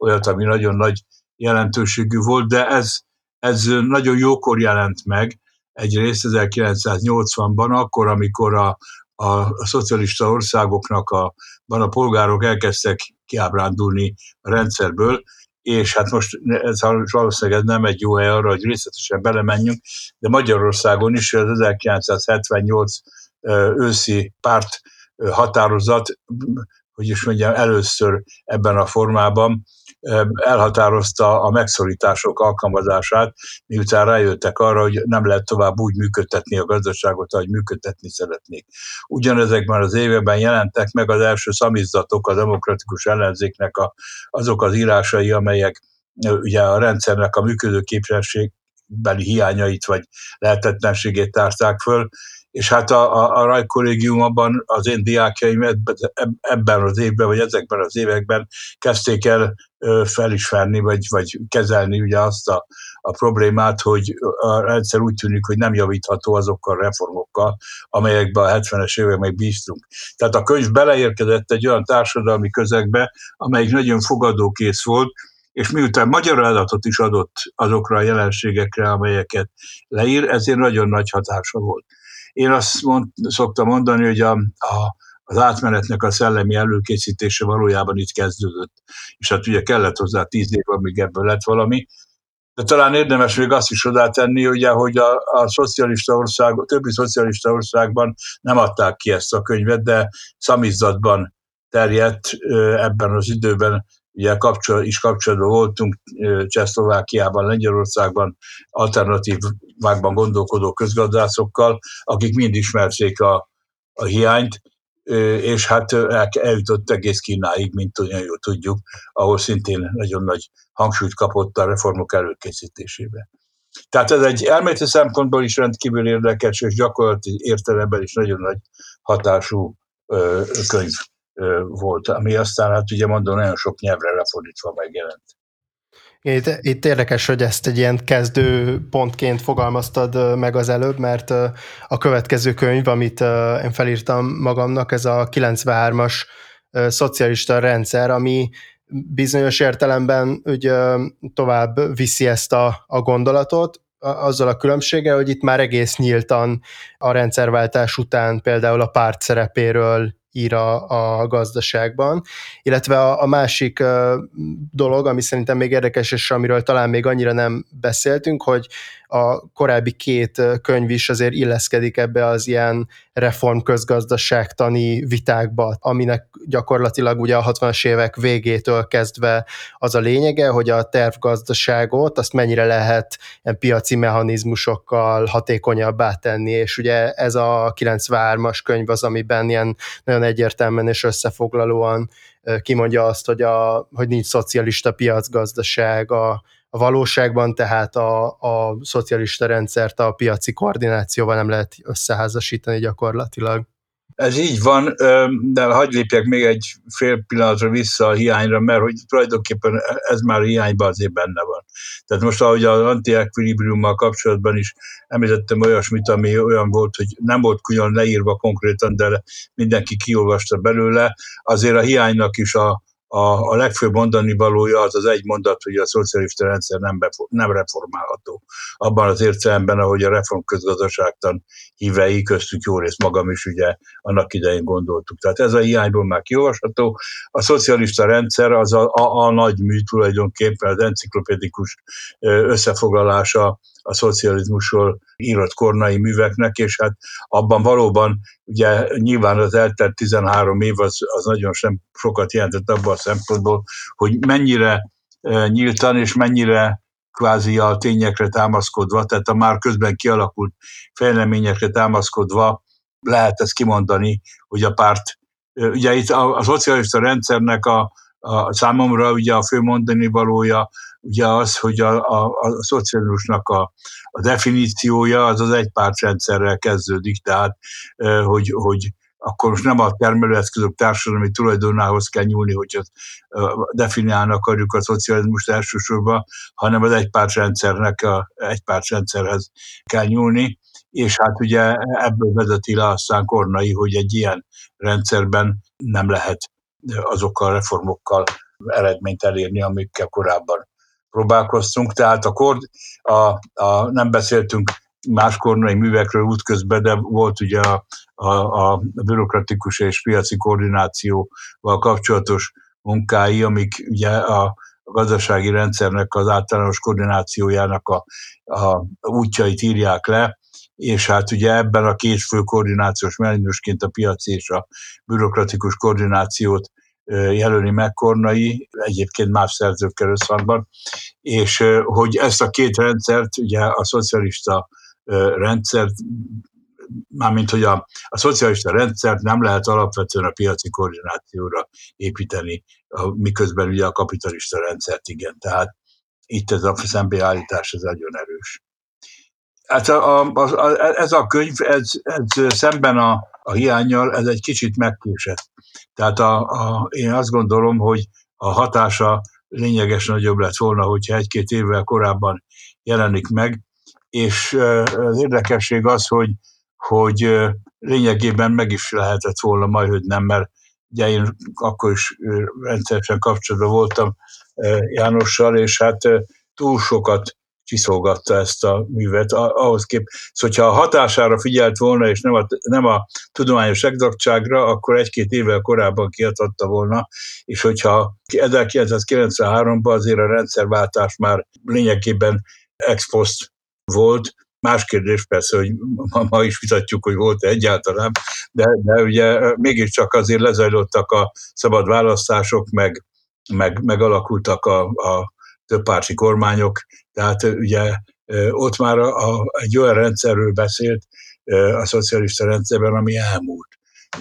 olyat, ami nagyon nagy jelentőségű volt, de ez, ez nagyon jókor jelent meg, egyrészt ezerkilencszáznyolcvanban, akkor, amikor a, a, a szocialista országoknak a, a polgárok elkezdtek kiábrándulni a rendszerből, és hát most ez valószínűleg nem egy jó hely arra, hogy részletesen belemenjünk, de Magyarországon is az ezerkilencszázhetvennyolc őszi párt határozat hogy is mondjam, először ebben a formában elhatározta a megszorítások alkalmazását, miután rájöttek arra, hogy nem lehet tovább úgy működtetni a gazdaságot, ahogy működtetni szeretnék. Ugyanezekben az években jelentek meg az első szamizdatok a demokratikus ellenzéknek a, azok az írásai, amelyek ugye a rendszernek a működőképességbeli hiányait vagy lehetetlenségét tárták föl, és hát a, a, a Rajk Kollégium abban az én diákjaim ebben az évben, vagy ezekben az években kezdték el felismerni, vagy, vagy kezelni ugye azt a, a problémát, hogy a rendszer úgy tűnik, hogy nem javítható azokkal a reformokkal, amelyekben a hetvenes években bíztunk. Tehát a könyv beleérkezett egy olyan társadalmi közegbe, amelyik nagyon fogadókész volt, és miután magyarázatot is adott azokra a jelenségekre, amelyeket leír, ezért nagyon nagy hatása volt. Én azt mond, szoktam mondani, hogy a, a, az átmenetnek a szellemi előkészítése valójában itt kezdődött, és hát ugye kellett hozzá tíz év, amíg ebből lett valami, de talán érdemes még azt is odátenni, ugye, hogy a, a szocialista ország, többi szocialista országban nem adták ki ezt a könyvet, de szamizdatban terjedt ebben az időben, ugye kapcsol, is kapcsolatban voltunk Csehszlovákiában, Lengyelországban alternatívákban gondolkodó közgazdászokkal, akik mind ismerték a, a hiányt, és hát eljutott egész Kínáig, mint olyan jól tudjuk, ahol szintén nagyon nagy hangsúlyt kapott a reformok előkészítésébe. Tehát ez egy elméleti szempontból is rendkívül érdekes, és gyakorlati értelemben is nagyon nagy hatású könyv volt, ami aztán, hát ugye mondom, nagyon sok nyelvre lefordítva megjelent. Itt, itt érdekes, hogy ezt egy ilyen kezdő pontként fogalmaztad meg az előbb, mert a következő könyv, amit én felírtam magamnak, ez a kilencvenhármas szocialista rendszer, ami bizonyos értelemben ugye tovább viszi ezt a, a gondolatot, azzal a különbsége, hogy itt már egész nyíltan a rendszerváltás után például a párt szerepéről ír a, a gazdaságban, illetve a, a másik uh, dolog, ami szerintem még érdekes, és amiről talán még annyira nem beszéltünk, hogy a korábbi két könyv is azért illeszkedik ebbe az ilyen reform közgazdaságtani vitákba, aminek gyakorlatilag ugye a hatvanas évek végétől kezdve az a lényege, hogy a tervgazdaságot azt mennyire lehet piaci mechanizmusokkal hatékonyabbá tenni, és ugye ez a kilencvenhármas könyv az, amiben ilyen nagyon egyértelműen és összefoglalóan kimondja azt, hogy, a, hogy nincs szocialista piacgazdaság a A valóságban, tehát a, a szocialista rendszert a piaci koordinációval nem lehet összeházasítani gyakorlatilag. Ez így van, de hadd lépjek még egy fél pillanatra vissza a hiányra, mert hogy tulajdonképpen ez már hiányban azért benne van. Tehát most, ahogy az anti-equilibriummal kapcsolatban is említettem olyasmit, ami olyan volt, hogy nem volt külön leírva konkrétan, de mindenki kiolvasta belőle, azért a hiánynak is a A, a legfőbb mondani valója az az egy mondat, hogy a szocialista rendszer nem, befor, nem reformálható. Abban az értelemben, ahogy a reformközgazdaságtan hívei, köztük jó részt magam is ugye annak idején gondoltuk. Tehát ez a hiányból már kiolvasható. A szocialista rendszer az a, a, a nagy mű tulajdonképpen, az enciklopedikus összefoglalása a szocializmusról írott kornai műveknek, és hát abban valóban ugye nyilván az eltelt tizenhárom év az, az nagyon sem sokat jelentett abban a szempontból, hogy mennyire e, nyíltan és mennyire kvázi a tényekre támaszkodva, tehát a már közben kialakult fejleményekre támaszkodva lehet ezt kimondani, hogy a párt, e, ugye itt a, a szocialista rendszernek a, a számomra ugye a fő mondani valója, ugye az, hogy a, a, a szocializmusnak a, a definíciója az az egypártrendszerrel kezdődik, tehát hogy, hogy akkor most nem a termelőeszközök társadalmi tulajdonához kell nyúlni, hogy definiálni akarjuk a szocializmust elsősorban, hanem az egypártrendszernek a egypártrendszerhez kell nyúlni, és hát ugye ebből vezeti le aztán Kornai, hogy egy ilyen rendszerben nem lehet azokkal a reformokkal eredményt elérni, amikkel korábban próbálkoztunk, tehát a, kord, a, a nem beszéltünk más kornai művekről útközben, de volt ugye a, a, a bürokratikus és piaci koordinációval kapcsolatos munkái, amik ugye a gazdasági rendszernek az általános koordinációjának a, a útjait írják le, és hát ugye ebben a két fő koordinációs mechanizmusként a piaci és a bürokratikus koordinációt jelölni meg Kornai, egyébként más szerzőkkel összhangban, és hogy ezt a két rendszert, ugye a szocialista rendszert, mármint hogy a, a szocialista rendszert nem lehet alapvetően a piaci koordinációra építeni, miközben ugye a kapitalista rendszert igen. Tehát itt ez a szembeállítás az nagyon erős. Hát a, a, a, ez a könyv, ez, ez szemben a, a hiánnyal, ez egy kicsit megkésett. Tehát a, a, én azt gondolom, hogy a hatása lényegesen nagyobb lett volna, hogyha egy-két évvel korábban jelenik meg, és az érdekesség az, hogy, hogy lényegében meg is lehetett volna, majdhogy nem, mert ugye én akkor is rendszeresen kapcsolatban voltam Jánossal, és hát túl sokat csiszolgatta ezt a művet ahhoz képest. Szóval, ha a hatására figyelt volna, és nem a, nem a tudományos exaktságra, akkor egy-két évvel korábban kiadhatta volna, és hogyha ezerkilencszázkilencvenháromban azért a rendszerváltás már lényegében ex post volt. Más kérdés persze, hogy ma, ma is vitatjuk, hogy volt-e egyáltalán, de, de ugye mégiscsak azért lezajlottak a szabad választások, meg, meg, meg alakultak a, a többpárti kormányok, tehát ugye ott már a, a, egy olyan rendszerről beszélt a szocialista rendszerben, ami elmúlt.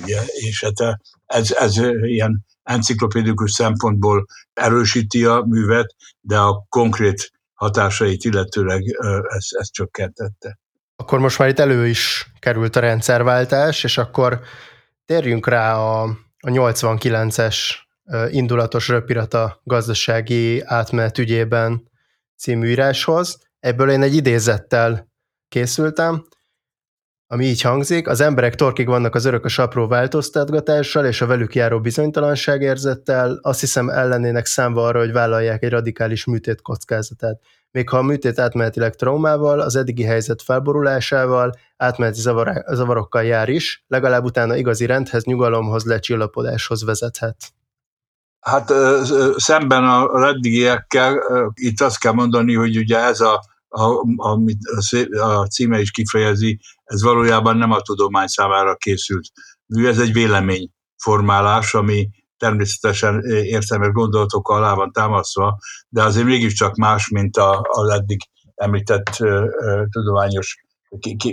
Ugye, és hát ez, ez ilyen enciklopédikus szempontból erősíti a művet, de a konkrét hatásait illetőleg ezt, ezt csökkentette. Akkor most már itt elő is került a rendszerváltás, és akkor térjünk rá a, a nyolcvankilences indulatos röpirata gazdasági átmenet ügyében című íráshoz. Ebből én egy idézettel készültem, ami így hangzik: az emberek torkig vannak az örökös apró változtatgatással és a velük járó bizonytalanságérzettel, azt hiszem ellenének számva arra, hogy vállalják egy radikális műtét kockázatát. Még ha a műtét átmenetileg traumával, az eddigi helyzet felborulásával, átmeneti zavarokkal jár is, legalább utána igazi rendhez, nyugalomhoz, lecsillapodáshoz vezethet. Hát szemben az eddigiekkel itt azt kell mondani, hogy ugye ez a, a, amit a címe is kifejezi, ez valójában nem a tudomány számára készült mű, ez egy véleményformálás, ami természetesen értelmes gondolatok alá van támasztva, de azért mégiscsak más, mint az eddig említett tudományos,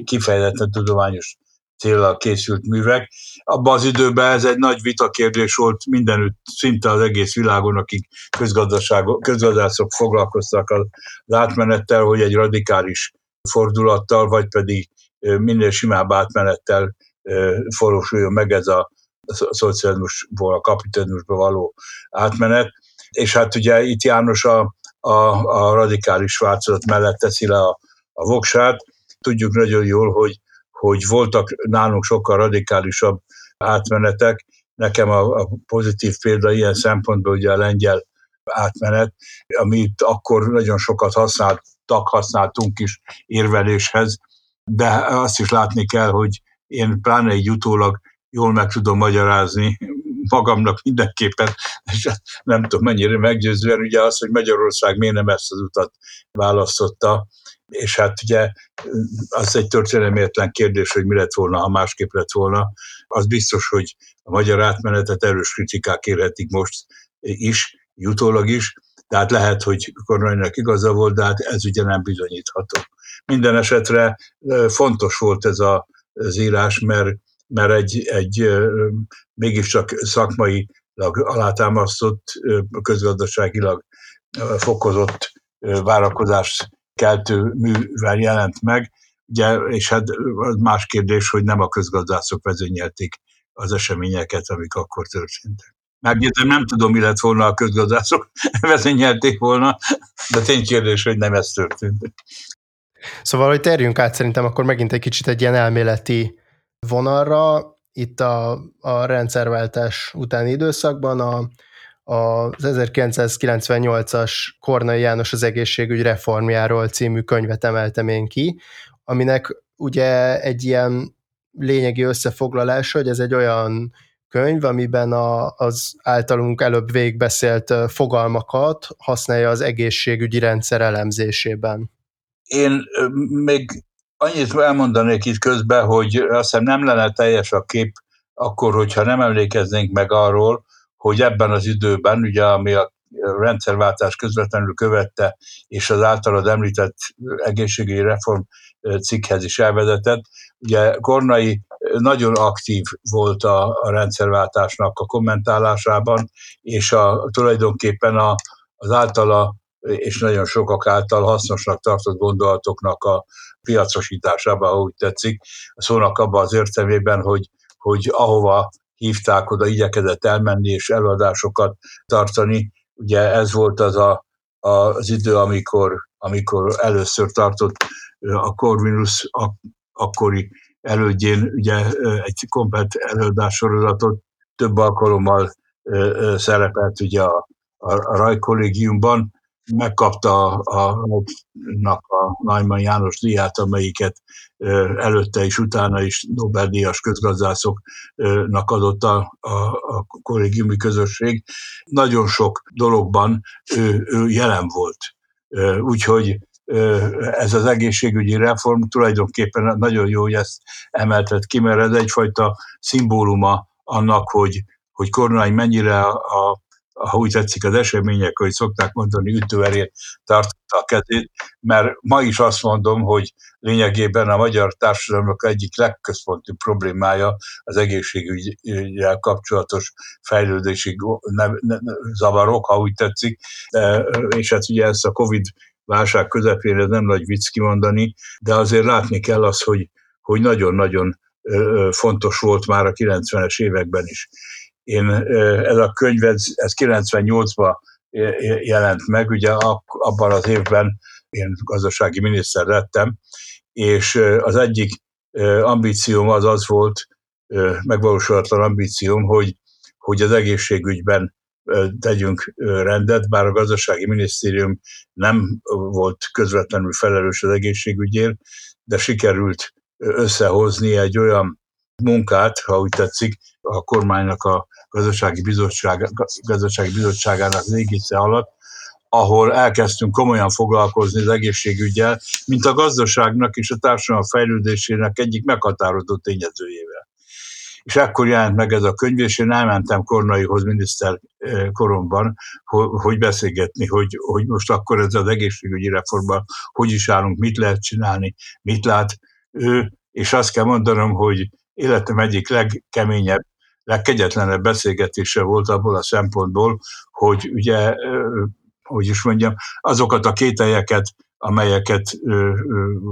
kifejezetten tudományos céllal készült művek. Abban az időben ez egy nagy vitakérdés volt mindenütt, szinte az egész világon, akik közgazdászok foglalkoztak az átmenettel, hogy egy radikális fordulattal, vagy pedig minél simább átmenettel forrósuljon meg ez a szocializmusból, a kapitalizmusból való átmenet. És hát ugye itt János a, a, a radikális változat mellett teszi le a, a voksát. Tudjuk nagyon jól, hogy hogy voltak nálunk sokkal radikálisabb átmenetek. Nekem a, a pozitív példa ilyen szempontból ugye a lengyel átmenet, amit akkor nagyon sokat használtak, használtunk is érveléshez, de azt is látni kell, hogy én pláne egy utólag jól meg tudom magyarázni magamnak mindenképpen, és nem tudom mennyire meggyőzően, ugye az, hogy Magyarország miért nem ezt az utat választotta, és hát ugye az egy történelméletlen kérdés, hogy mi lett volna, ha másképp lett volna. Az biztos, hogy a magyar átmenetet erős kritikák érhetik most is, utólag is, tehát lehet, hogy Kornainak igaza volt, de hát ez ugye nem bizonyítható. Minden esetre fontos volt ez a, az írás, mert, mert egy, egy mégiscsak szakmailag alátámasztott, közgazdaságilag fokozott várakozást keltő művel jelent meg, ugye, és hát az más kérdés, hogy nem a közgazdászok vezényelték az eseményeket, amik akkor történtek. Meggyőzően nem tudom, mi lett volna, a közgazdászok vezényelték volna, de tény kérdés, hogy nem ez történt. Szóval, hogy térjünk át szerintem akkor megint egy kicsit egy ilyen elméleti vonalra, itt a, a rendszerváltás utáni időszakban a az ezerkilencszázkilencvennyolcas Kornai János az egészségügy reformjáról című könyvet emeltem én ki, aminek ugye egy ilyen lényegi összefoglalása, hogy ez egy olyan könyv, amiben a, az általunk előbb végigbeszélt fogalmakat használja az egészségügyi rendszer elemzésében. Én még annyit elmondanék itt közben, hogy azt hiszem nem lenne teljes a kép akkor, hogyha nem emlékeznénk meg arról, hogy ebben az időben, ugye, ami a rendszerváltás közvetlenül követte, és az általad említett egészségügyi reform cikkhez is elvezetett. Ugye Kornai nagyon aktív volt a, a rendszerváltásnak a kommentálásában, és a, tulajdonképpen a, az általa és nagyon sokak által hasznosnak tartott gondolatoknak a piacosításában, ha úgy tetszik, szónak abban az értelmében, hogy, hogy ahova hívták, oda igyekezett elmenni és előadásokat tartani. Ugye ez volt az a, az idő, amikor, amikor először tartott a Corvinus akkori elődjén ugye egy komplet előadássorozatot, több alkalommal szerepelt ugye a, a Rajk Kollégiumban, megkapta a, a, a Neumann János-díját, amelyiket előtte és utána is Nobel-díjas közgazdászoknak adott a, a, a kollégiumi közösség. Nagyon sok dologban ő, ő jelen volt. Úgyhogy ez az egészségügyi reform tulajdonképpen nagyon jó, hogy ezt emeltet ki, mert ez egyfajta szimbóluma annak, hogy, hogy Kornai mennyire a, a ha úgy tetszik az események, hogy szokták mondani, ütőerén tartotta a kezét, mert ma is azt mondom, hogy lényegében a magyar társadalomnak egyik legközponti problémája az egészségügyel kapcsolatos fejlődési zavarok, ha úgy tetszik, és hát ugye ezt a Covid válság közepére nem nagy vicc kimondani, de azért látni kell azt, hogy, hogy nagyon-nagyon fontos volt már a kilencvenes években is. Én, ez a könyv, ez, ez kilencvennyolcban jelent meg, ugye abban az évben én gazdasági miniszter lettem, és az egyik ambícióm az az volt, megvalósulatlan ambícióm, hogy, hogy az egészségügyben tegyünk rendet, bár a gazdasági minisztérium nem volt közvetlenül felelős az egészségügyért, de sikerült összehozni egy olyan munkát, ha úgy tetszik, a kormánynak a gazdasági, bizottság, gazdasági bizottságának légisze alatt, ahol elkezdtünk komolyan foglalkozni az egészségüggyel, mint a gazdaságnak és a társadalom fejlődésének egyik meghatározó tényezőjével. És ekkor jelent meg ez a könyv, és én elmentem Kornaihoz miniszter koromban, hogy beszélgetni, hogy, hogy most akkor ez az egészségügyi reformban hogy is állunk, mit lehet csinálni, mit lát ő, és azt kell mondanom, hogy életem egyik legkeményebb, legkegyetlenebb beszélgetése volt abból a szempontból, hogy ugye, hogy is mondjam, azokat a kételyeket, amelyeket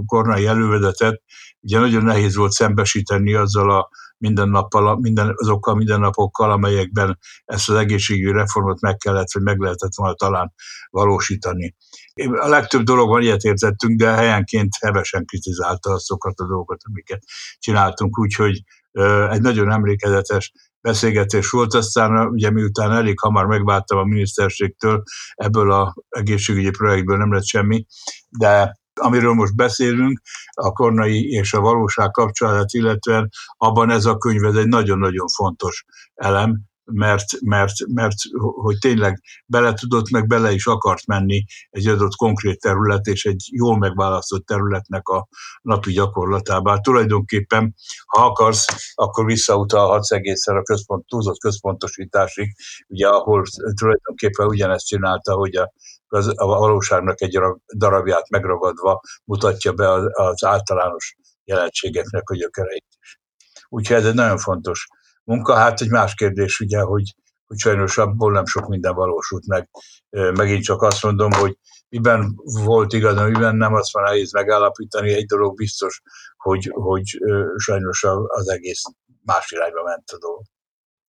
Kornai elővezetett, ugye nagyon nehéz volt szembesíteni azzal a minden nappal, minden, azokkal mindennapokkal, amelyekben ezt az egészségügyi reformot meg kellett, vagy meg lehetett volna talán valósítani. A legtöbb dologban ilyet értettünk, de helyenként hevesen kritizálta azokat a dolgokat, amiket csináltunk, úgyhogy egy nagyon emlékezetes beszélgetés volt. Aztán ugye miután elég hamar megváltam a miniszterségtől, ebből az egészségügyi projektből nem lett semmi, de amiről most beszélünk, a Kornai és a valóság kapcsolatát, illetve abban ez a könyv ez egy nagyon-nagyon fontos elem, mert, mert, mert hogy tényleg bele tudott, meg bele is akart menni egy adott konkrét terület, és egy jól megválasztott területnek a napi gyakorlatába. Tulajdonképpen, ha akarsz, akkor visszautalhatsz egészen a központ, túlzott központosításig, ugye, ahol tulajdonképpen ugyanezt csinálta, hogy a a valóságnak egy darabját megragadva mutatja be az általános jelenségeknek a gyökereit is. Úgyhogy ez egy nagyon fontos munka. Hát egy más kérdés, ugye, hogy, hogy sajnos abból nem sok minden valósult meg. Megint csak azt mondom, hogy miben volt igazán, miben nem, azt van nehéz megállapítani. Egy dolog biztos, hogy, hogy sajnos az egész más irányba ment a dolog.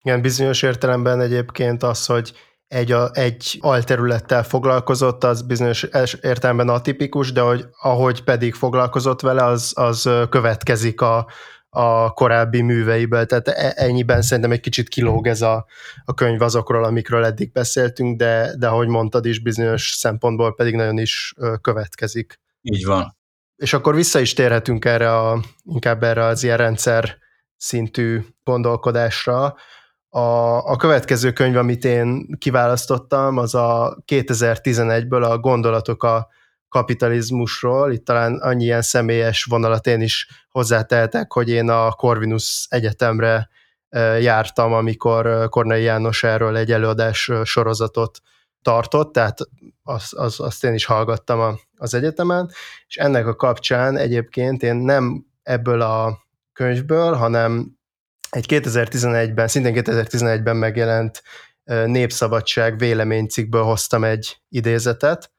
Igen, bizonyos értelemben egyébként az, hogy Egy, a, egy alterülettel foglalkozott, az bizonyos értelemben atipikus, de hogy, ahogy pedig foglalkozott vele, az, az következik a, a korábbi műveiből. Tehát ennyiben szerintem egy kicsit kilóg ez a, a könyv azokról, amikről eddig beszéltünk, de, de ahogy mondtad is, bizonyos szempontból pedig nagyon is következik. Így van. És akkor vissza is térhetünk erre a, inkább erre az ilyen rendszer szintű gondolkodásra. A, a következő könyv, amit én kiválasztottam, az a kétezer-tizenegyből a Gondolatok a kapitalizmusról. Itt talán annyi ilyen személyes vonalat én is hozzátehetek, hogy én a Corvinus Egyetemre jártam, amikor Kornai János erről egy előadás sorozatot tartott, tehát az, az, azt én is hallgattam a, az egyetemen, és ennek a kapcsán egyébként én nem ebből a könyvből, hanem egy kétezer-tizenegyben, szintén kétezer-tizenegyben megjelent Népszabadság véleménycikkből hoztam egy idézetet,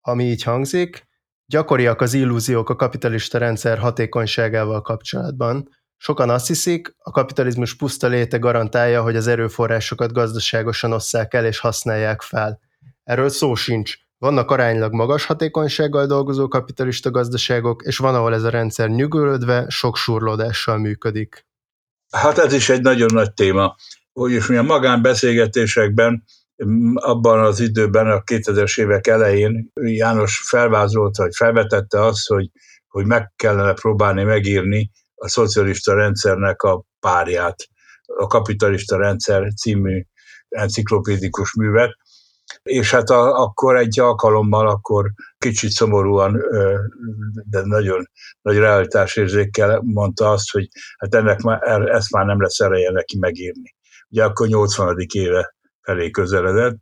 ami így hangzik: gyakoriak az illúziók a kapitalista rendszer hatékonyságával kapcsolatban. Sokan azt hiszik, a kapitalizmus puszta léte garantálja, hogy az erőforrásokat gazdaságosan osszák el és használják fel. Erről szó sincs. Vannak aránylag magas hatékonysággal dolgozó kapitalista gazdaságok, és van, ahol ez a rendszer nyűgölődve, sok súrlódással működik. Hát ez is egy nagyon nagy téma. Úgy is mondjam, magánbeszélgetésekben, abban az időben, a kétezres évek elején János felvázolta, hogy felvetette azt, hogy, hogy meg kellene próbálni megírni a szocialista rendszernek a párját, a kapitalista rendszer című enciklopédikus művet, és hát a, akkor egy alkalommal, akkor kicsit szomorúan, de nagyon nagy realitásérzékkel mondta azt, hogy hát ennek már, ezt már nem lesz ereje neki megírni. Ugye akkor nyolcvanadik éve felé közeledett,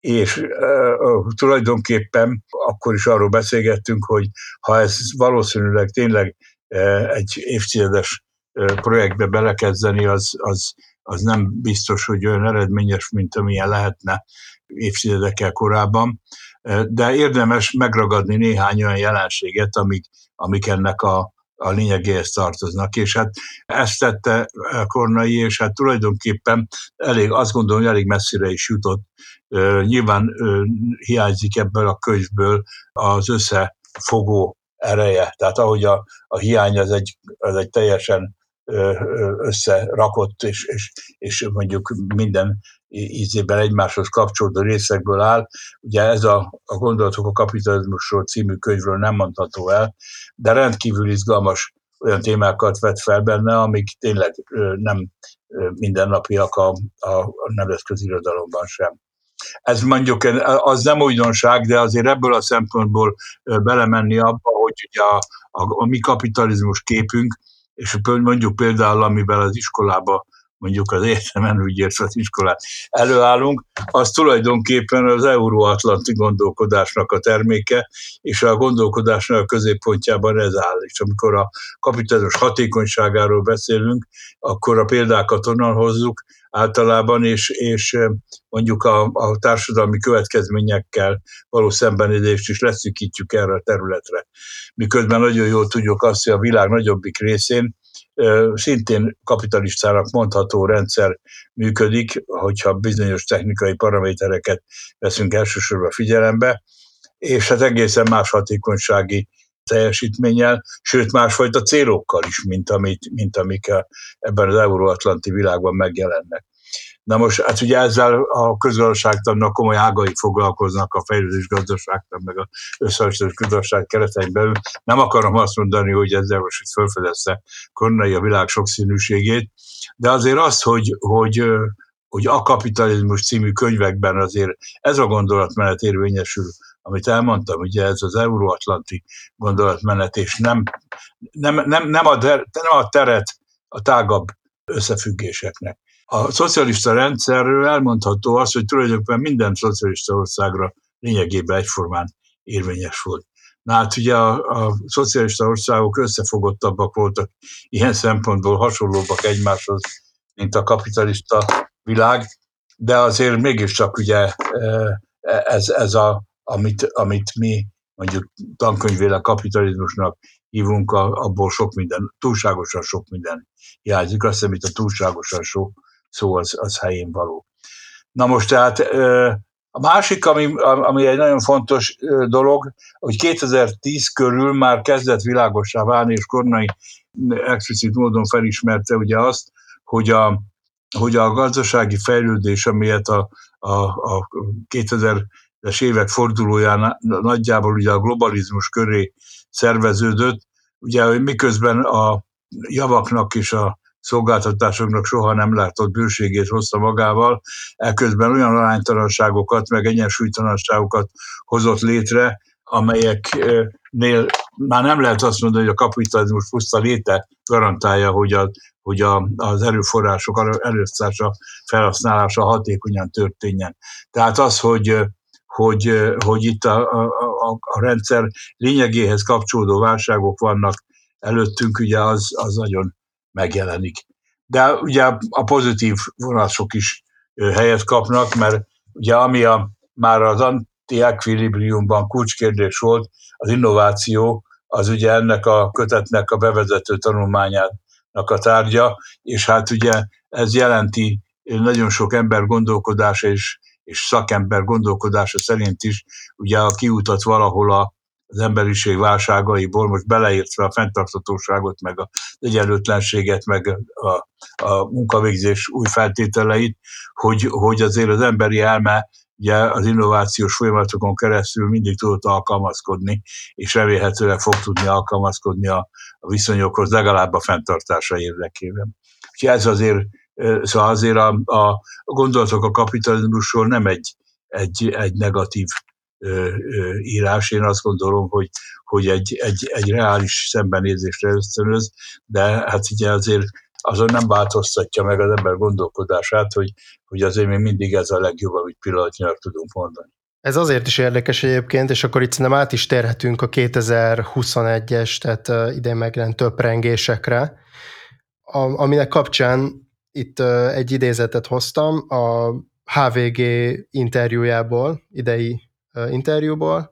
és uh, tulajdonképpen akkor is arról beszélgettünk, hogy ha ez valószínűleg tényleg uh, egy évtizedes uh, projektbe belekezdeni, az, az, az nem biztos, hogy olyan eredményes, mint amilyen lehetne évtizedekkel korábban, uh, de érdemes megragadni néhány olyan jelenséget, amik, amik ennek a, a lényegéhez tartoznak, és hát ezt tette Kornai, és hát tulajdonképpen elég, azt gondolom, hogy elég messzire is jutott. Nyilván hiányzik ebből a könyvből az összefogó ereje, tehát ahogy a, a hiány az egy, az egy teljesen összerakott, és, és, és mondjuk minden ízében egymáshoz kapcsolódó részekből áll. Ugye ez a, a Gondolatok a kapitalizmusról című könyvről nem mondható el, de rendkívül izgalmas olyan témákat vett fel benne, amik tényleg nem mindennapiak a, a nemzetközi irodalomban sem. Ez mondjuk az nem újdonság, de azért ebből a szempontból belemenni abba, hogy ugye a, a, a mi kapitalizmus képünk, és mondjuk például, amivel az iskolába, mondjuk az egyetemen, úgy értve az iskolát előállunk, az tulajdonképpen az euróatlanti gondolkodásnak a terméke, és a gondolkodásnak a középpontjában ez áll. És amikor a kapitalizmus hatékonyságáról beszélünk, akkor a példákat onnan hozzuk általában, és, és mondjuk a, a társadalmi következményekkel való szembenézést is leszűkítjük erre a területre. Miközben nagyon jól tudjuk azt, hogy a világ nagyobbik részén szintén kapitalistának mondható rendszer működik, hogyha bizonyos technikai paramétereket veszünk elsősorban figyelembe, és hát egészen más hatékonysági teljesítménnyel, sőt másfajta célokkal is, mint, amit, mint amik ebben az euróatlanti világban megjelennek. Na most, hát ugye ezzel a közgazdaságtannak komoly ágai foglalkoznak, a fejlődés gazdaságtan, meg az összehasonlító gazdaság keretein belül. Nem akarom azt mondani, hogy ezzel most itt felfedezte Kornai a világ sokszínűségét, de azért az, hogy, hogy, hogy a kapitalizmus című könyvekben azért ez a gondolatmenet érvényesül, amit elmondtam, ugye ez az euróatlanti gondolatmenet, és nem, nem, nem, nem, ad, nem ad teret a tágabb összefüggéseknek. A szocialista rendszerről elmondható az, hogy tulajdonképpen minden szocialista országra lényegében egyformán érvényes volt. Na hát ugye a, a szocialista országok összefogottabbak voltak, ilyen szempontból hasonlóbbak egymáshoz, mint a kapitalista világ, de azért mégiscsak ugye ez, ez a, amit, amit mi mondjuk tankönyvéle kapitalizmusnak hívunk, abból sok minden, túlságosan sok minden hiányzik. Azt hiszem, itt a túlságosan sok szó az, az helyén való. Na most tehát a másik, ami, ami egy nagyon fontos dolog, hogy kétezer-tíz körül már kezdett világossá válni, és Kornai explicit módon felismerte ugye azt, hogy a, hogy a gazdasági fejlődés, amilyet a, a, a kétezres évek fordulóján nagyjából ugye a globalizmus köré szerveződött, ugye miközben a javaknak és a szolgáltatásoknak soha nem látott bőségét hozta magával, elközben olyan aránytalanságokat, meg egyensúlytalanságokat hozott létre, amelyeknél már nem lehet azt mondani, hogy a kapitalizmus puszta léte garantálja, hogy, a, hogy a, az erőforrások erőforrása felhasználása hatékonyan történjen. Tehát az, hogy, hogy, hogy itt a, a, a rendszer lényegéhez kapcsolódó válságok vannak előttünk, ugye az, az nagyon megjelenik. De ugye a pozitív vonások is helyet kapnak, mert ugye ami a, már az anti-equilibriumban kulcskérdés volt, az innováció, az ugye ennek a kötetnek a bevezető tanulmányának a tárgya, és hát ugye ez jelenti nagyon sok ember gondolkodása és, és szakember gondolkodása szerint is ugye a kiutat valahol a az emberiség válságaiból, most beleértve a fenntarthatóságot, meg az egyenlőtlenséget, meg a, a munkavégzés új feltételeit, hogy, hogy azért az emberi elme ugye, az innovációs folyamatokon keresztül mindig tudott alkalmazkodni, és remélhetőleg fog tudni alkalmazkodni a, a viszonyokhoz, legalább a fenntartása érdekében. Úgyhogy ez azért, szóval azért a, a gondolatok a kapitalizmusról nem egy, egy, egy negatív írás. Én azt gondolom, hogy, hogy egy, egy, egy reális szembenézésre ösztönöz, de hát ugye azért azon nem változtatja meg az ember gondolkodását, hogy, hogy azért még mindig ez a legjobb, amit pillanatnyilag tudunk mondani. Ez azért is érdekes egyébként, és akkor itt szerintem át is térhetünk a kétezer-huszonegyes, tehát idén megjelent töprengésekre, aminek kapcsán itt egy idézetet hoztam a há vé gé interjújából, idei interjúból,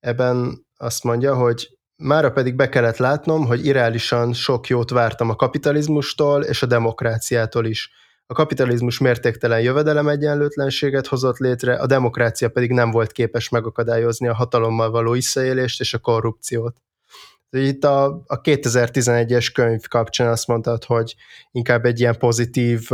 ebben azt mondja, hogy mára pedig be kellett látnom, hogy irreálisan sok jót vártam a kapitalizmustól és a demokráciától is. A kapitalizmus mértéktelen jövedelemegyenlőtlenséget hozott létre, a demokrácia pedig nem volt képes megakadályozni a hatalommal való visszaélést és a korrupciót. Itt a, a kétezer-tizenegyes könyv kapcsán azt mondtad, hogy inkább egy ilyen pozitív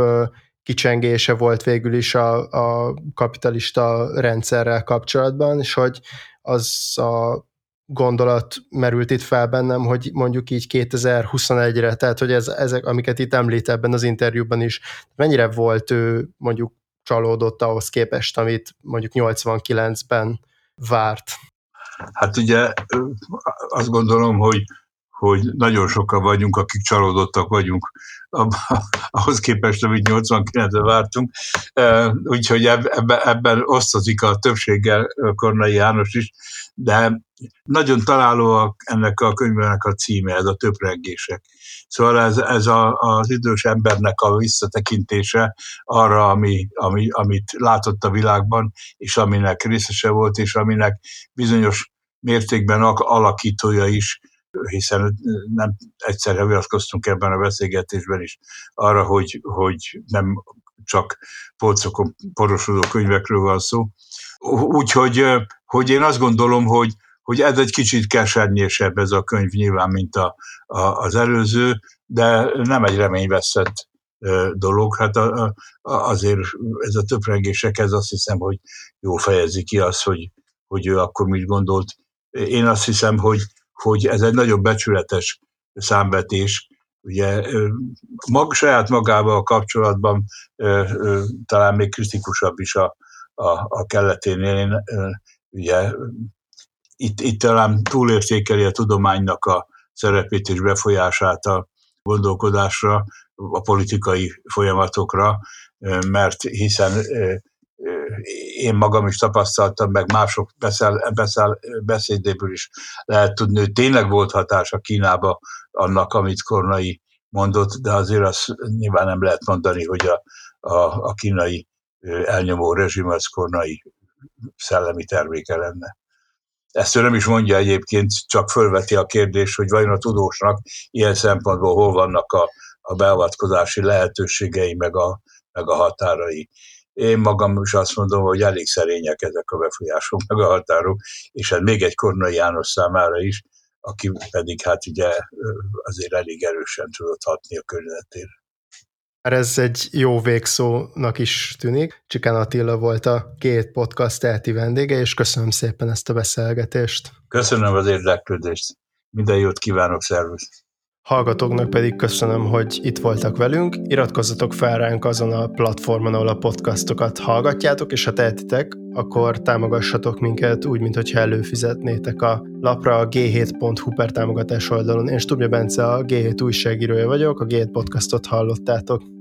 kicsengése volt végül is a, a kapitalista rendszerrel kapcsolatban, és hogy az a gondolat merült itt fel bennem, hogy mondjuk így kétezer-huszonegyre, tehát hogy ez, ezek, amiket itt említ ebben az interjúban is, mennyire volt ő mondjuk csalódott ahhoz képest, amit mondjuk nyolcvankilencben várt? Hát ugye azt gondolom, hogy hogy nagyon sokan vagyunk, akik csalódottak vagyunk ahhoz képest, amit nyolcvankilencben vártunk. Úgyhogy ebben, ebben osztozik a többséggel Kornai János is, de nagyon találó a, ennek a könyvnek a címe, ez a töprengések. Szóval ez, ez a, az idős embernek a visszatekintése arra, ami, ami, amit látott a világban, és aminek részese volt, és aminek bizonyos mértékben alakítója is, hiszen nem egyszerre viaszkoztunk ebben a beszélgetésben is arra, hogy, hogy nem csak polcokon porosodó könyvekről van szó. Úgyhogy hogy én azt gondolom, hogy, hogy ez egy kicsit kesernyésebb ez a könyv nyilván, mint a, a, az előző, de nem egy reményveszett dolog. Hát a, a, azért ez a töprengések, ez azt hiszem, hogy jól fejezi ki azt, hogy, hogy ő akkor mit gondolt. Én azt hiszem, hogy hogy ez egy nagyon becsületes számvetés. Ugye mag, saját magával a kapcsolatban ö, ö, talán még kritikusabb is a, a, a kelleténél. Én, ö, ugye, itt, itt talán túlértékeli a tudománynak a szerepét és befolyását a gondolkodásra, a politikai folyamatokra, ö, mert hiszen ö, én magam is tapasztaltam, meg mások beszél, beszél, beszédéből is lehet tudni, hogy tényleg volt hatása Kínába annak, amit Kornai mondott, de azért azt nyilván nem lehet mondani, hogy a, a, a kínai elnyomó rezsim az Kornai szellemi terméke lenne. Ezt ő nem is mondja egyébként, csak fölveti a kérdést, hogy vajon a tudósnak ilyen szempontból hol vannak a, a beavatkozási lehetőségei, meg a, meg a határai. Én magam is azt mondom, hogy elég szerények ezek a befolyások, meg a határok, és hát még egy Kornai János számára is, aki pedig hát ugye azért elég erősen tudott hatni a környezetére. Ez egy jó végszónak is tűnik. Csikán Attila volt a két podcast elti vendége, és köszönöm szépen ezt a beszélgetést. Köszönöm az érdeklődést. Minden jót kívánok, szervusz! Hallgatóknak pedig köszönöm, hogy itt voltak velünk, iratkozzatok fel ránk azon a platformon, ahol a podcastokat hallgatjátok, és ha tehetitek, akkor támogassatok minket úgy, mintha előfizetnétek a lapra a gé hét pont hú per támogatás oldalon. Én Sturmja Bence, a gé hét újságírója vagyok, a gé hét podcastot hallottátok.